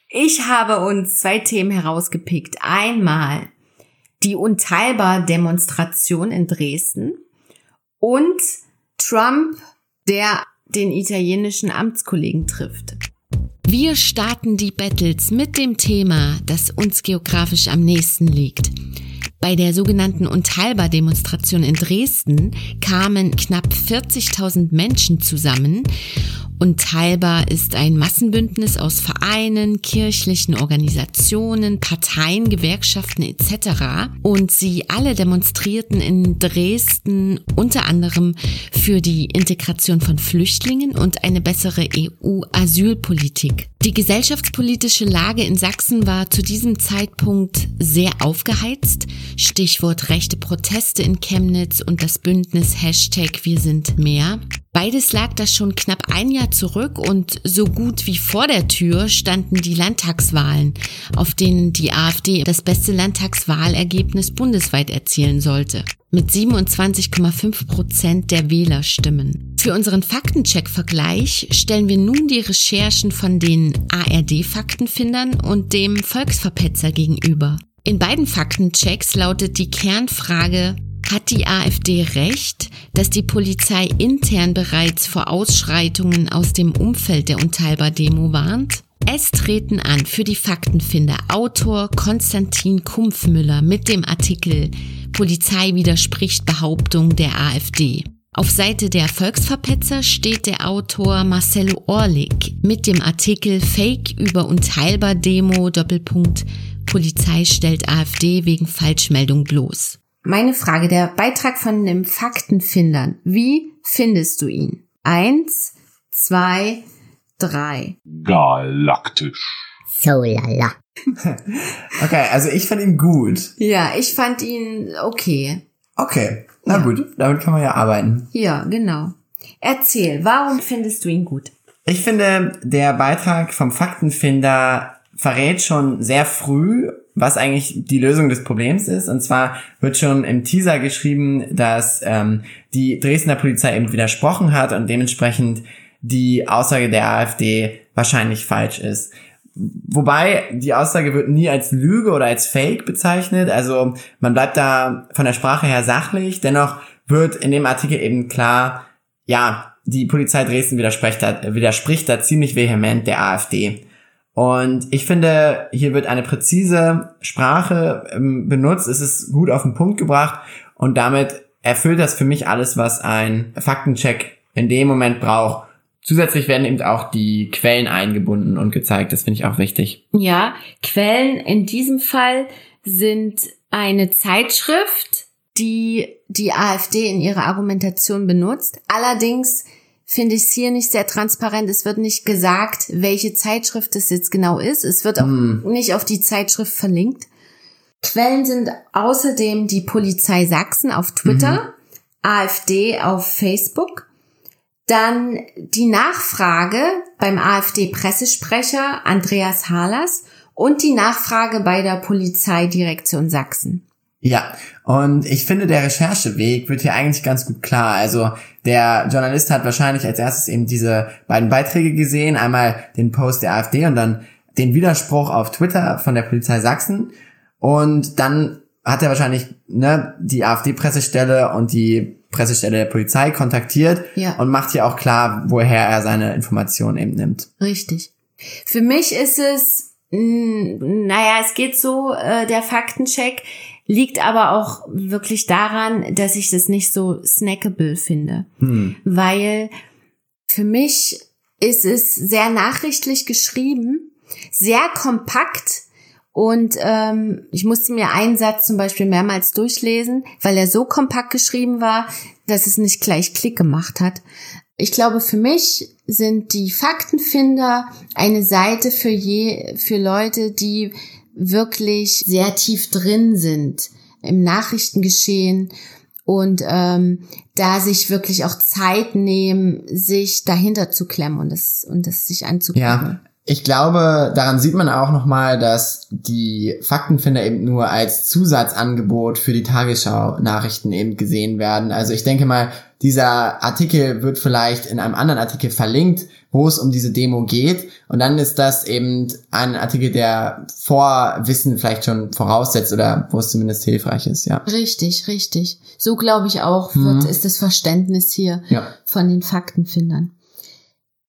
Ich habe uns 2 Themen herausgepickt. Einmal die Unteilbar-Demonstration in Dresden und Trump, der den italienischen Amtskollegen trifft. Wir starten die Battles mit dem Thema, das uns geografisch am nächsten liegt. Bei der sogenannten Unteilbar-Demonstration in Dresden kamen knapp 40.000 Menschen zusammen. Unteilbar ist ein Massenbündnis aus Vereinen, kirchlichen Organisationen, Parteien, Gewerkschaften etc. Und sie alle demonstrierten in Dresden unter anderem für die Integration von Flüchtlingen und eine bessere EU-Asylpolitik. Die gesellschaftspolitische Lage in Sachsen war zu diesem Zeitpunkt sehr aufgeheizt. Stichwort rechte Proteste in Chemnitz und das Bündnis #WirSindMehr. Beides lag da schon knapp ein Jahr zurück und so gut wie vor der Tür standen die Landtagswahlen, auf denen die AfD das beste Landtagswahlergebnis bundesweit erzielen sollte. Mit 27,5% der Wählerstimmen. Für unseren Faktencheck-Vergleich stellen wir nun die Recherchen von den ARD-Faktenfindern und dem Volksverpetzer gegenüber. In beiden Faktenchecks lautet die Kernfrage: Hat die AfD recht, dass die Polizei intern bereits vor Ausschreitungen aus dem Umfeld der Unteilbar-Demo warnt? Es treten an für die Faktenfinder Autor Konstantin Kumpfmüller mit dem Artikel „Polizei widerspricht Behauptung der AfD". Auf Seite der Volksverpetzer steht der Autor Marcelo Orlik mit dem Artikel „Fake über Unteilbar-Demo : Polizei stellt AfD wegen Falschmeldung bloß". Meine Frage, der Beitrag von den Faktenfindern. Wie findest du ihn? 1, 2, 3. Galaktisch. So lala. Okay, also ich fand ihn gut. Ja, ich fand ihn okay. Okay, na gut, damit kann man ja arbeiten. Ja, genau. Erzähl, warum findest du ihn gut? Ich finde, der Beitrag vom Faktenfinder verrät schon sehr früh was eigentlich die Lösung des Problems ist. Und zwar wird schon im Teaser geschrieben, dass die Dresdner Polizei eben widersprochen hat und dementsprechend die Aussage der AfD wahrscheinlich falsch ist. Wobei die Aussage wird nie als Lüge oder als Fake bezeichnet. Also man bleibt da von der Sprache her sachlich. Dennoch wird in dem Artikel eben klar, ja, die Polizei Dresden widerspricht da ziemlich vehement der AfD. Und ich finde, hier wird eine präzise Sprache benutzt. Es ist gut auf den Punkt gebracht und damit erfüllt das für mich alles, was ein Faktencheck in dem Moment braucht. Zusätzlich werden eben auch die Quellen eingebunden und gezeigt. Das finde ich auch wichtig. Ja, Quellen in diesem Fall sind eine Zeitschrift, die die AfD in ihrer Argumentation benutzt. Allerdings finde ich es hier nicht sehr transparent. Es wird nicht gesagt, welche Zeitschrift es jetzt genau ist. Es wird auch nicht auf die Zeitschrift verlinkt. Quellen sind außerdem die Polizei Sachsen auf Twitter, AfD auf Facebook. Dann die Nachfrage beim AfD-Pressesprecher Andreas Halas und die Nachfrage bei der Polizeidirektion Sachsen. Ja, und ich finde, der Rechercheweg wird hier eigentlich ganz gut klar. Also der Journalist hat wahrscheinlich als erstes eben diese beiden Beiträge gesehen. Einmal den Post der AfD und dann den Widerspruch auf Twitter von der Polizei Sachsen. Und dann hat er wahrscheinlich die AfD-Pressestelle und die Pressestelle der Polizei kontaktiert und macht hier auch klar, woher er seine Informationen eben nimmt. Richtig. Für mich ist es, es geht so, der Faktencheck liegt aber auch wirklich daran, dass ich das nicht so snackable finde. Weil für mich ist es sehr nachrichtlich geschrieben, sehr kompakt. Und ich musste mir einen Satz zum Beispiel mehrmals durchlesen, weil er so kompakt geschrieben war, dass es nicht gleich Klick gemacht hat. Ich glaube, für mich sind die Faktenfinder eine Seite für Leute, die wirklich sehr tief drin sind im Nachrichtengeschehen und da sich wirklich auch Zeit nehmen, sich dahinter zu klemmen und das sich anzugucken. Ja. Ich glaube, daran sieht man auch nochmal, dass die Faktenfinder eben nur als Zusatzangebot für die Tagesschau-Nachrichten eben gesehen werden. Also ich denke mal, dieser Artikel wird vielleicht in einem anderen Artikel verlinkt, wo es um diese Demo geht. Und dann ist das eben ein Artikel, der Vorwissen vielleicht schon voraussetzt oder wo es zumindest hilfreich ist, ja. Richtig, richtig. So glaube ich auch, ist das Verständnis hier von den Faktenfindern.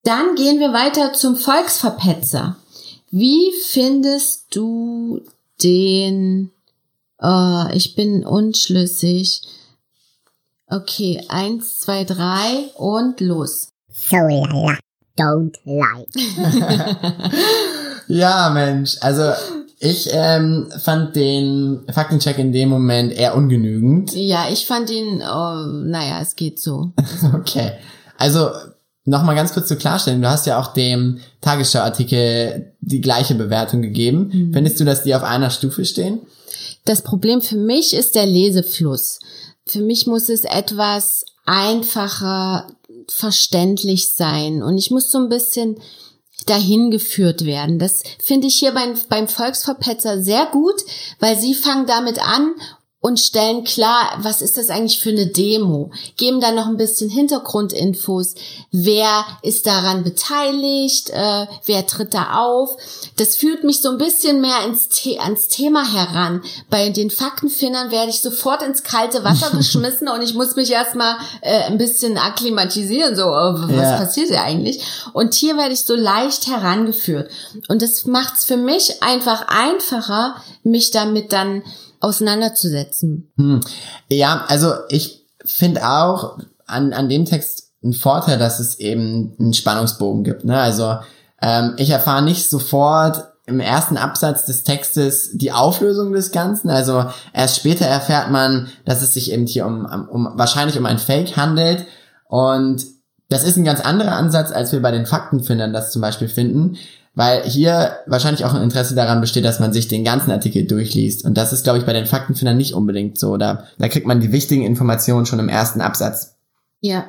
Dann gehen wir weiter zum Volksverpetzer. Wie findest du den? Ich bin unschlüssig. Okay, 1, 2, 3 und los. So lala, don't lie. Ja, Mensch, also ich fand den Faktencheck in dem Moment eher ungenügend. Ja, ich fand ihn, es geht so. Okay, also nochmal ganz kurz zur Klarstellung, du hast ja auch dem Tagesschau-Artikel die gleiche Bewertung gegeben. Findest du, dass die auf einer Stufe stehen? Das Problem für mich ist der Lesefluss. Für mich muss es etwas einfacher verständlich sein und ich muss so ein bisschen dahin geführt werden. Das finde ich hier beim Volksverpetzer sehr gut, weil sie fangen damit an und stellen klar, was ist das eigentlich für eine Demo? Geben dann noch ein bisschen Hintergrundinfos. Wer ist daran beteiligt? Wer tritt da auf? Das führt mich so ein bisschen mehr ans Thema heran. Bei den Faktenfindern werde ich sofort ins kalte Wasser geschmissen und ich muss mich erstmal ein bisschen akklimatisieren. So, was passiert hier eigentlich? Und hier werde ich so leicht herangeführt. Und das macht es für mich einfach einfacher, mich damit dann auseinanderzusetzen. Ja, also ich finde auch an dem Text einen Vorteil, dass es eben einen Spannungsbogen gibt. Ne? Also ich erfahre nicht sofort im ersten Absatz des Textes die Auflösung des Ganzen. Also erst später erfährt man, dass es sich eben hier wahrscheinlich um ein Fake handelt. Und das ist ein ganz anderer Ansatz, als wir bei den Faktenfindern das zum Beispiel finden. Weil hier wahrscheinlich auch ein Interesse daran besteht, dass man sich den ganzen Artikel durchliest. Und das ist, glaube ich, bei den Faktenfindern nicht unbedingt so. Da kriegt man die wichtigen Informationen schon im ersten Absatz. Ja,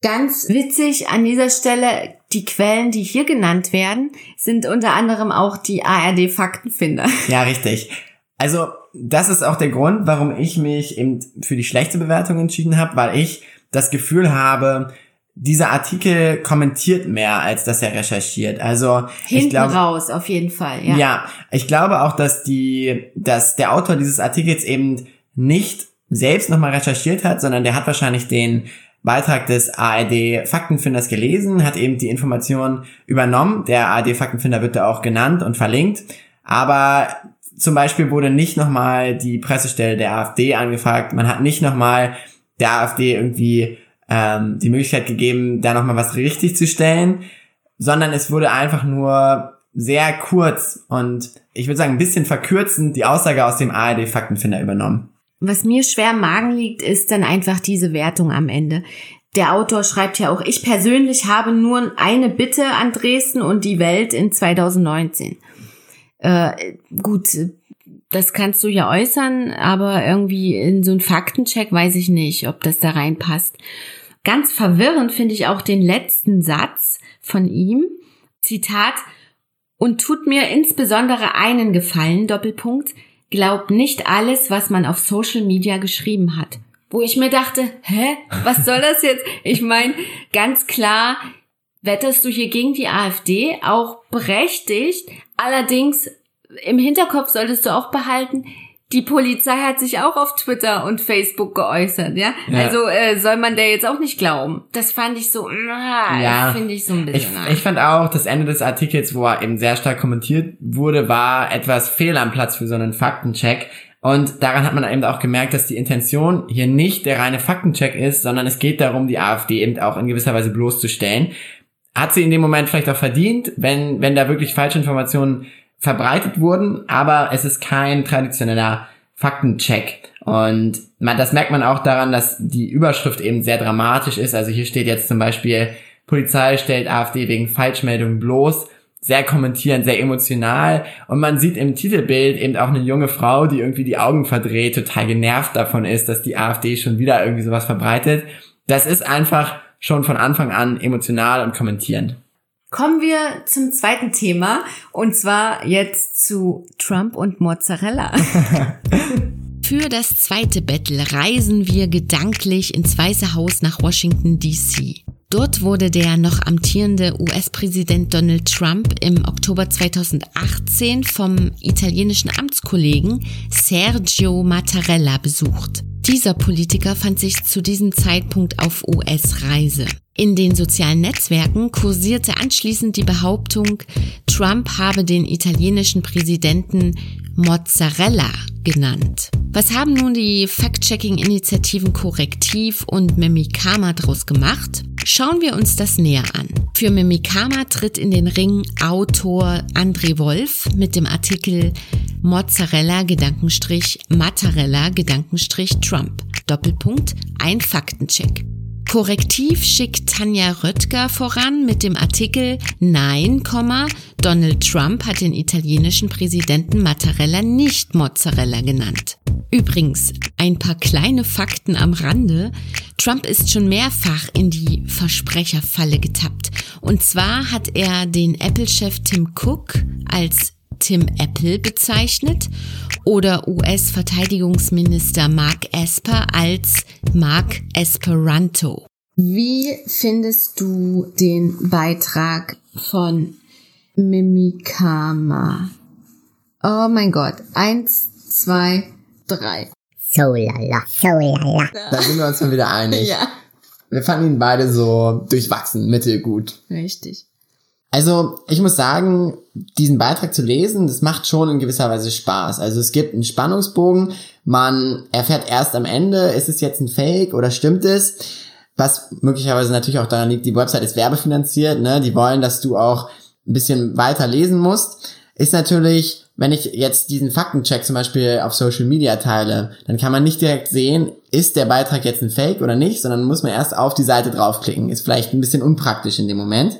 ganz witzig an dieser Stelle, die Quellen, die hier genannt werden, sind unter anderem auch die ARD-Faktenfinder. Ja, richtig. Also das ist auch der Grund, warum ich mich eben für die schlechte Bewertung entschieden habe, weil ich das Gefühl habe, dieser Artikel kommentiert mehr, als dass er recherchiert. Also raus, auf jeden Fall. Ja, ja, ich glaube auch, dass der Autor dieses Artikels eben nicht selbst nochmal recherchiert hat, sondern der hat wahrscheinlich den Beitrag des ARD-Faktenfinders gelesen, hat eben die Informationen übernommen. Der ARD-Faktenfinder wird da auch genannt und verlinkt. Aber zum Beispiel wurde nicht nochmal die Pressestelle der AfD angefragt. Man hat nicht nochmal der AfD irgendwie die Möglichkeit gegeben, da nochmal was richtig zu stellen, sondern es wurde einfach nur sehr kurz und ich würde sagen ein bisschen verkürzend die Aussage aus dem ARD-Faktenfinder übernommen. Was mir schwer im Magen liegt, ist dann einfach diese Wertung am Ende. Der Autor schreibt ja auch, ich persönlich habe nur eine Bitte an Dresden und die Welt in 2019. Gut, das kannst du ja äußern, aber irgendwie in so einen Faktencheck weiß ich nicht, ob das da reinpasst. Ganz verwirrend finde ich auch den letzten Satz von ihm. Zitat, und tut mir insbesondere einen Gefallen, Doppelpunkt, glaub nicht alles, was man auf Social Media geschrieben hat. Wo ich mir dachte, was soll das jetzt? Ich meine, ganz klar, wetterst du hier gegen die AfD, auch berechtigt, allerdings im Hinterkopf solltest du auch behalten, die Polizei hat sich auch auf Twitter und Facebook geäußert, ja? Also soll man der jetzt auch nicht glauben. Das fand ich so, finde ich so ein bisschen. Ich fand auch, das Ende des Artikels, wo er eben sehr stark kommentiert wurde, war etwas fehl am Platz für so einen Faktencheck. Und daran hat man eben auch gemerkt, dass die Intention hier nicht der reine Faktencheck ist, sondern es geht darum, die AfD eben auch in gewisser Weise bloßzustellen. Hat sie in dem Moment vielleicht auch verdient, wenn da wirklich falsche Informationen verbreitet wurden, aber es ist kein traditioneller Faktencheck. Und das merkt man auch daran, dass die Überschrift eben sehr dramatisch ist. Also hier steht jetzt zum Beispiel, Polizei stellt AfD wegen Falschmeldung bloß. Sehr kommentierend, sehr emotional. Und man sieht im Titelbild eben auch eine junge Frau, die irgendwie die Augen verdreht, total genervt davon ist, dass die AfD schon wieder irgendwie sowas verbreitet. Das ist einfach schon von Anfang an emotional und kommentierend. Kommen wir zum zweiten Thema, und zwar jetzt zu Trump und Mozzarella. Für das zweite Battle reisen wir gedanklich ins Weiße Haus nach Washington, D.C. Dort wurde der noch amtierende US-Präsident Donald Trump im Oktober 2018 vom italienischen Amtskollegen Sergio Mattarella besucht. Dieser Politiker fand sich zu diesem Zeitpunkt auf US-Reise. In den sozialen Netzwerken kursierte anschließend die Behauptung, Trump habe den italienischen Präsidenten Mozzarella genannt. Was haben nun die Fact-Checking-Initiativen Korrektiv und Mimikama daraus gemacht? Schauen wir uns das näher an. Für Mimikama tritt in den Ring Autor André Wolf mit dem Artikel Mozzarella-Mattarella-Trump. Doppelpunkt, ein Faktencheck. Korrektiv schickt Tanja Röttger voran mit dem Artikel Nein, Donald Trump hat den italienischen Präsidenten Mattarella nicht Mozzarella genannt. Übrigens, ein paar kleine Fakten am Rande. Trump ist schon mehrfach in die Versprecherfalle getappt. Und zwar hat er den Apple-Chef Tim Cook als Tim Apple bezeichnet oder US-Verteidigungsminister Mark Esper als Mark Esperanto. Wie findest du den Beitrag von Mimikama? Oh mein Gott, 1, 2, 3. So lala. Da sind wir uns schon wieder einig. Ja. Wir fanden ihn beide so durchwachsen, mittelgut. Richtig. Also ich muss sagen, diesen Beitrag zu lesen, das macht schon in gewisser Weise Spaß. Also es gibt einen Spannungsbogen, man erfährt erst am Ende, ist es jetzt ein Fake oder stimmt es? Was möglicherweise natürlich auch daran liegt, die Website ist werbefinanziert, ne? Die wollen, dass du auch ein bisschen weiter lesen musst. Ist natürlich, wenn ich jetzt diesen Faktencheck zum Beispiel auf Social Media teile, dann kann man nicht direkt sehen, ist der Beitrag jetzt ein Fake oder nicht, sondern muss man erst auf die Seite draufklicken. Ist vielleicht ein bisschen unpraktisch in dem Moment.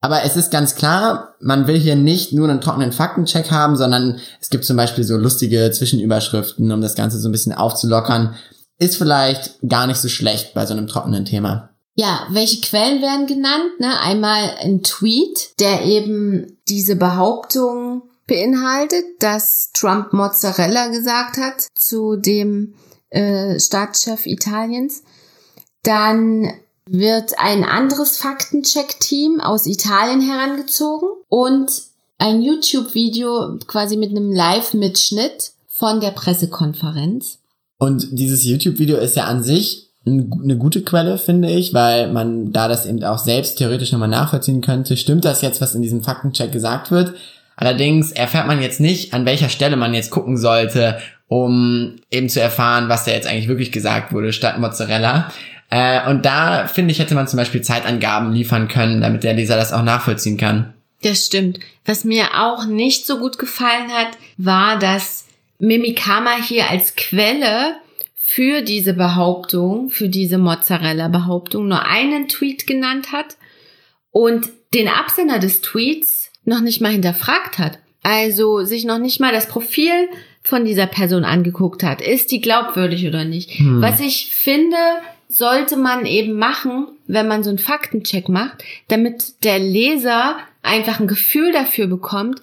Aber es ist ganz klar, man will hier nicht nur einen trockenen Faktencheck haben, sondern es gibt zum Beispiel so lustige Zwischenüberschriften, um das Ganze so ein bisschen aufzulockern. Ist vielleicht gar nicht so schlecht bei so einem trockenen Thema. Ja, welche Quellen werden genannt? Einmal ein Tweet, der eben diese Behauptung beinhaltet, dass Trump Mozzarella gesagt hat zu dem Staatschef Italiens. Dann wird ein anderes Faktencheck-Team aus Italien herangezogen und ein YouTube-Video quasi mit einem Live-Mitschnitt von der Pressekonferenz. Und dieses YouTube-Video ist ja an sich eine gute Quelle, finde ich, weil man da das eben auch selbst theoretisch nochmal nachvollziehen könnte. Stimmt das jetzt, was in diesem Faktencheck gesagt wird? Allerdings erfährt man jetzt nicht, an welcher Stelle man jetzt gucken sollte, um eben zu erfahren, was da jetzt eigentlich wirklich gesagt wurde, statt Mozzarella. Und da, finde ich, hätte man zum Beispiel Zeitangaben liefern können, damit der Leser das auch nachvollziehen kann. Das stimmt. Was mir auch nicht so gut gefallen hat, war, dass Mimikama hier als Quelle für diese Behauptung, für diese Mozzarella-Behauptung nur einen Tweet genannt hat und den Absender des Tweets noch nicht mal hinterfragt hat. Also sich noch nicht mal das Profil von dieser Person angeguckt hat. Ist die glaubwürdig oder nicht? Was ich finde, sollte man eben machen, wenn man so einen Faktencheck macht, damit der Leser einfach ein Gefühl dafür bekommt,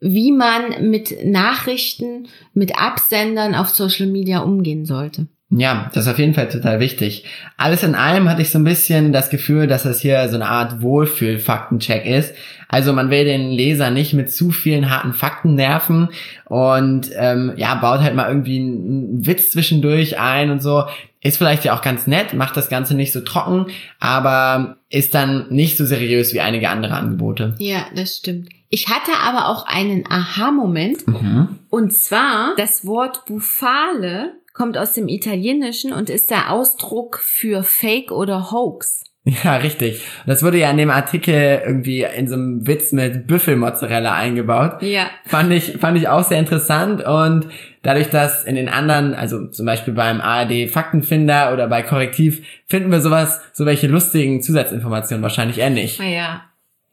wie man mit Nachrichten, mit Absendern auf Social Media umgehen sollte. Ja, das ist auf jeden Fall total wichtig. Alles in allem hatte ich so ein bisschen das Gefühl, dass das hier so eine Art Wohlfühl-Faktencheck ist. Also man will den Leser nicht mit zu vielen harten Fakten nerven und baut halt mal irgendwie einen Witz zwischendurch ein und so. Ist vielleicht ja auch ganz nett, macht das Ganze nicht so trocken, aber ist dann nicht so seriös wie einige andere Angebote. Ja, das stimmt. Ich hatte aber auch einen Aha-Moment. Mhm. Und zwar das Wort Bufale kommt aus dem Italienischen und ist der Ausdruck für Fake oder Hoax. Ja, richtig. Das wurde ja in dem Artikel irgendwie in so einem Witz mit Büffelmozzarella eingebaut. Ja. Fand ich auch sehr interessant und dadurch, dass in den anderen, also zum Beispiel beim ARD Faktenfinder oder bei Korrektiv, finden wir so welche lustigen Zusatzinformationen wahrscheinlich eher nicht. Ja.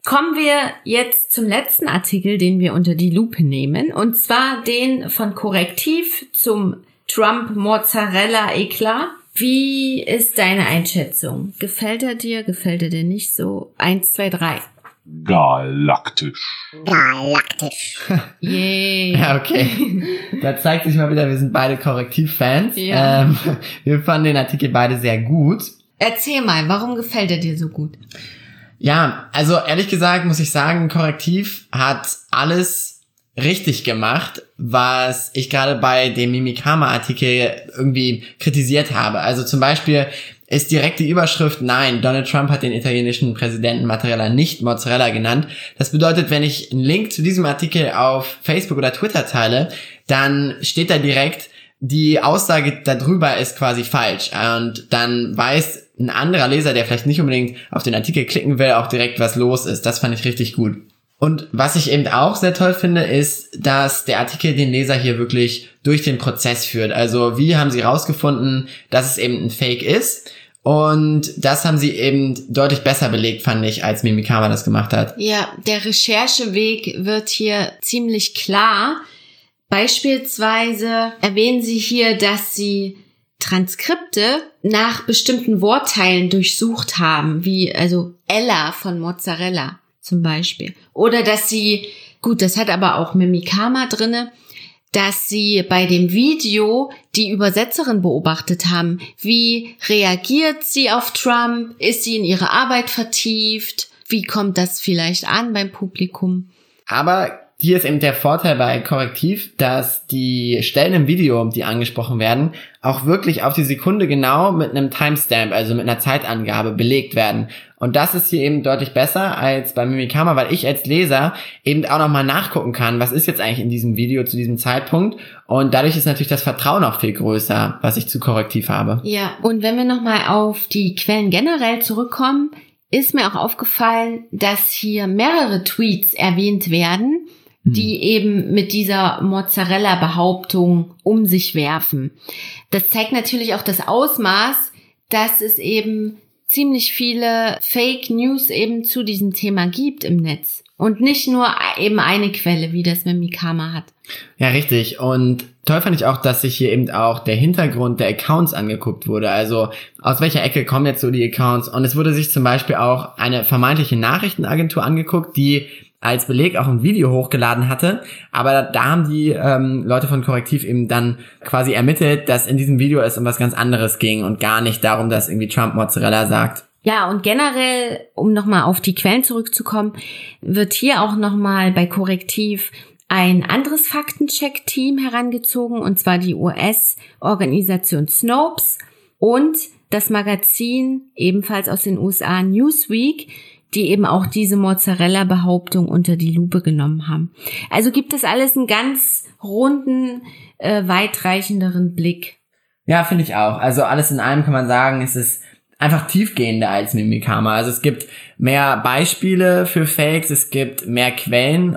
Kommen wir jetzt zum letzten Artikel, den wir unter die Lupe nehmen, und zwar den von Korrektiv zum Trump-Mozzarella-Eklat. Wie ist deine Einschätzung? Gefällt er dir? Gefällt er dir nicht so? 1, 2, 3. Galaktisch. Yay. Ja, okay. Da zeigt sich mal wieder, wir sind beide Korrektiv-Fans. Ja. Wir fanden den Artikel beide sehr gut. Erzähl mal, warum gefällt er dir so gut? Ja, also ehrlich gesagt muss ich sagen, Korrektiv hat alles richtig gemacht, was ich gerade bei dem Mimikama-Artikel irgendwie kritisiert habe. Also zum Beispiel ist direkt die Überschrift, nein, Donald Trump hat den italienischen Präsidenten Mattarella nicht Mozzarella genannt. Das bedeutet, wenn ich einen Link zu diesem Artikel auf Facebook oder Twitter teile, dann steht da direkt, die Aussage darüber ist quasi falsch. Und dann weiß ein anderer Leser, der vielleicht nicht unbedingt auf den Artikel klicken will, auch direkt, was los ist. Das fand ich richtig gut. Und was ich eben auch sehr toll finde, ist, dass der Artikel den Leser hier wirklich durch den Prozess führt. Also wie haben sie rausgefunden, dass es eben ein Fake ist? Und das haben sie eben deutlich besser belegt, fand ich, als Mimikama das gemacht hat. Ja, der Rechercheweg wird hier ziemlich klar. Beispielsweise erwähnen sie hier, dass sie Transkripte nach bestimmten Wortteilen durchsucht haben, wie also Ella von Mozzarella zum Beispiel. Oder dass sie, gut, das hat aber auch Mimikama drinne, dass sie bei dem Video die Übersetzerin beobachtet haben. Wie reagiert sie auf Trump? Ist sie in ihre Arbeit vertieft? Wie kommt das vielleicht an beim Publikum? Aber hier ist eben der Vorteil bei Korrektiv, dass die Stellen im Video, die angesprochen werden, auch wirklich auf die Sekunde genau mit einem Timestamp, also mit einer Zeitangabe belegt werden. Und das ist hier eben deutlich besser als bei Mimikama, weil ich als Leser eben auch nochmal nachgucken kann, was ist jetzt eigentlich in diesem Video zu diesem Zeitpunkt. Und dadurch ist natürlich das Vertrauen auch viel größer, was ich zu Korrektiv habe. Ja, und wenn wir nochmal auf die Quellen generell zurückkommen, ist mir auch aufgefallen, dass hier mehrere Tweets erwähnt werden, die eben mit dieser Mozzarella-Behauptung um sich werfen. Das zeigt natürlich auch das Ausmaß, dass es eben ziemlich viele Fake News eben zu diesem Thema gibt im Netz. Und nicht nur eben eine Quelle, wie das Mimikama hat. Ja, richtig. Und toll fand ich auch, dass sich hier eben auch der Hintergrund der Accounts angeguckt wurde. Also aus welcher Ecke kommen jetzt so die Accounts? Und es wurde sich zum Beispiel auch eine vermeintliche Nachrichtenagentur angeguckt, die als Beleg auch ein Video hochgeladen hatte. Aber da haben die Leute von Korrektiv eben dann quasi ermittelt, dass in diesem Video es um was ganz anderes ging und gar nicht darum, dass irgendwie Trump Mozzarella sagt. Ja, und generell, um nochmal auf die Quellen zurückzukommen, wird hier auch nochmal bei Korrektiv ein anderes Faktencheck-Team herangezogen, und zwar die US-Organisation Snopes und das Magazin, ebenfalls aus den USA, Newsweek, die eben auch diese Mozzarella-Behauptung unter die Lupe genommen haben. Also gibt es alles einen ganz runden, weitreichenderen Blick. Ja, finde ich auch. Also alles in allem kann man sagen, es ist einfach tiefgehender als Mimikama. Also es gibt mehr Beispiele für Fakes, es gibt mehr Quellen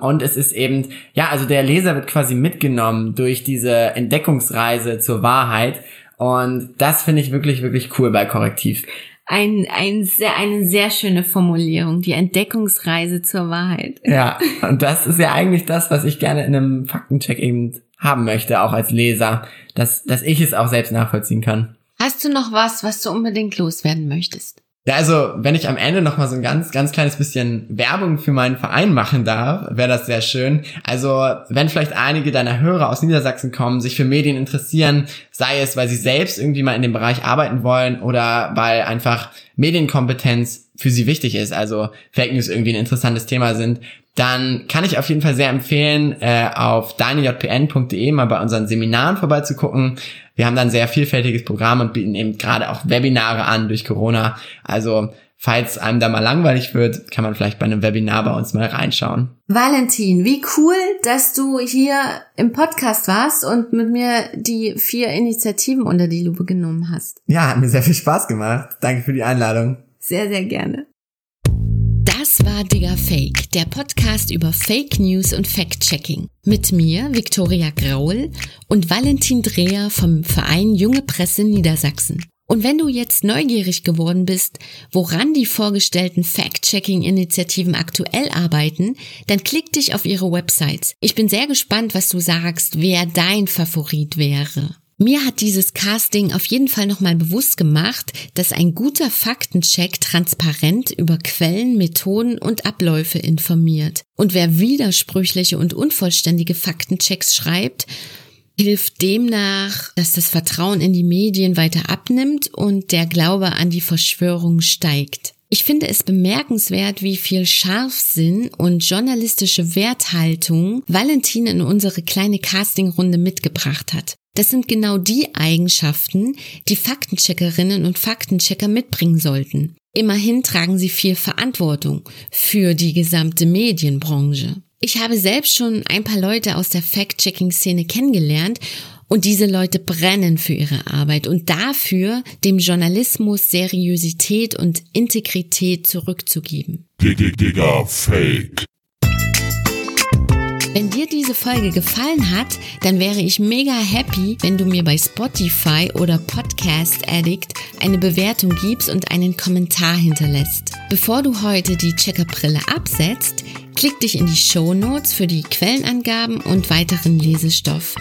und es ist eben, ja, also der Leser wird quasi mitgenommen durch diese Entdeckungsreise zur Wahrheit. Und das finde ich wirklich, wirklich cool bei Korrektiv. Eine sehr schöne Formulierung, die Entdeckungsreise zur Wahrheit. Ja, und das ist ja eigentlich das, was ich gerne in einem Faktencheck eben haben möchte, auch als Leser, dass ich es auch selbst nachvollziehen kann. Hast du noch was du unbedingt loswerden möchtest? Ja, also wenn ich am Ende nochmal so ein ganz, ganz kleines bisschen Werbung für meinen Verein machen darf, wäre das sehr schön. Also wenn vielleicht einige deiner Hörer aus Niedersachsen kommen, sich für Medien interessieren, sei es, weil sie selbst irgendwie mal in dem Bereich arbeiten wollen oder weil einfach Medienkompetenz für sie wichtig ist, also Fake News irgendwie ein interessantes Thema sind, dann kann ich auf jeden Fall sehr empfehlen, auf deinejpn.de mal bei unseren Seminaren vorbeizugucken. Wir haben dann sehr vielfältiges Programm und bieten eben gerade auch Webinare an durch Corona. Also falls einem da mal langweilig wird, kann man vielleicht bei einem Webinar bei uns mal reinschauen. Valentin, wie cool, dass du hier im Podcast warst und mit mir die 4 Initiativen unter die Lupe genommen hast. Ja, hat mir sehr viel Spaß gemacht. Danke für die Einladung. Sehr, sehr gerne. Das war Digger Fake, der Podcast über Fake News und Fact-Checking. Mit mir, Viktoria Graul, und Valentin Dreher vom Verein Junge Presse Niedersachsen. Und wenn du jetzt neugierig geworden bist, woran die vorgestellten Fact-Checking-Initiativen aktuell arbeiten, dann klick dich auf ihre Websites. Ich bin sehr gespannt, was du sagst, wer dein Favorit wäre. Mir hat dieses Casting auf jeden Fall nochmal bewusst gemacht, dass ein guter Faktencheck transparent über Quellen, Methoden und Abläufe informiert. Und wer widersprüchliche und unvollständige Faktenchecks schreibt, hilft demnach, dass das Vertrauen in die Medien weiter abnimmt und der Glaube an die Verschwörung steigt. Ich finde es bemerkenswert, wie viel Scharfsinn und journalistische Werthaltung Valentin in unsere kleine Castingrunde mitgebracht hat. Das sind genau die Eigenschaften, die Faktencheckerinnen und Faktenchecker mitbringen sollten. Immerhin tragen sie viel Verantwortung für die gesamte Medienbranche. Ich habe selbst schon ein paar Leute aus der Fact-Checking-Szene kennengelernt und diese Leute brennen für ihre Arbeit und dafür, dem Journalismus Seriosität und Integrität zurückzugeben. Digga Fake. Wenn dir diese Folge gefallen hat, dann wäre ich mega happy, wenn du mir bei Spotify oder Podcast Addict eine Bewertung gibst und einen Kommentar hinterlässt. Bevor du heute die Checkerbrille absetzt, klick dich in die Shownotes für die Quellenangaben und weiteren Lesestoff.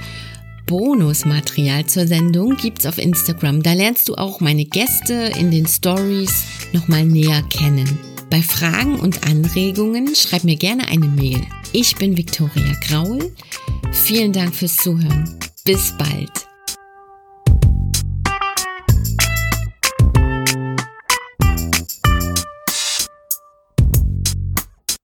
Bonusmaterial zur Sendung gibt's auf Instagram. Da lernst du auch meine Gäste in den Stories nochmal näher kennen. Bei Fragen und Anregungen schreib mir gerne eine Mail. Ich bin Viktoria Graul. Vielen Dank fürs Zuhören. Bis bald.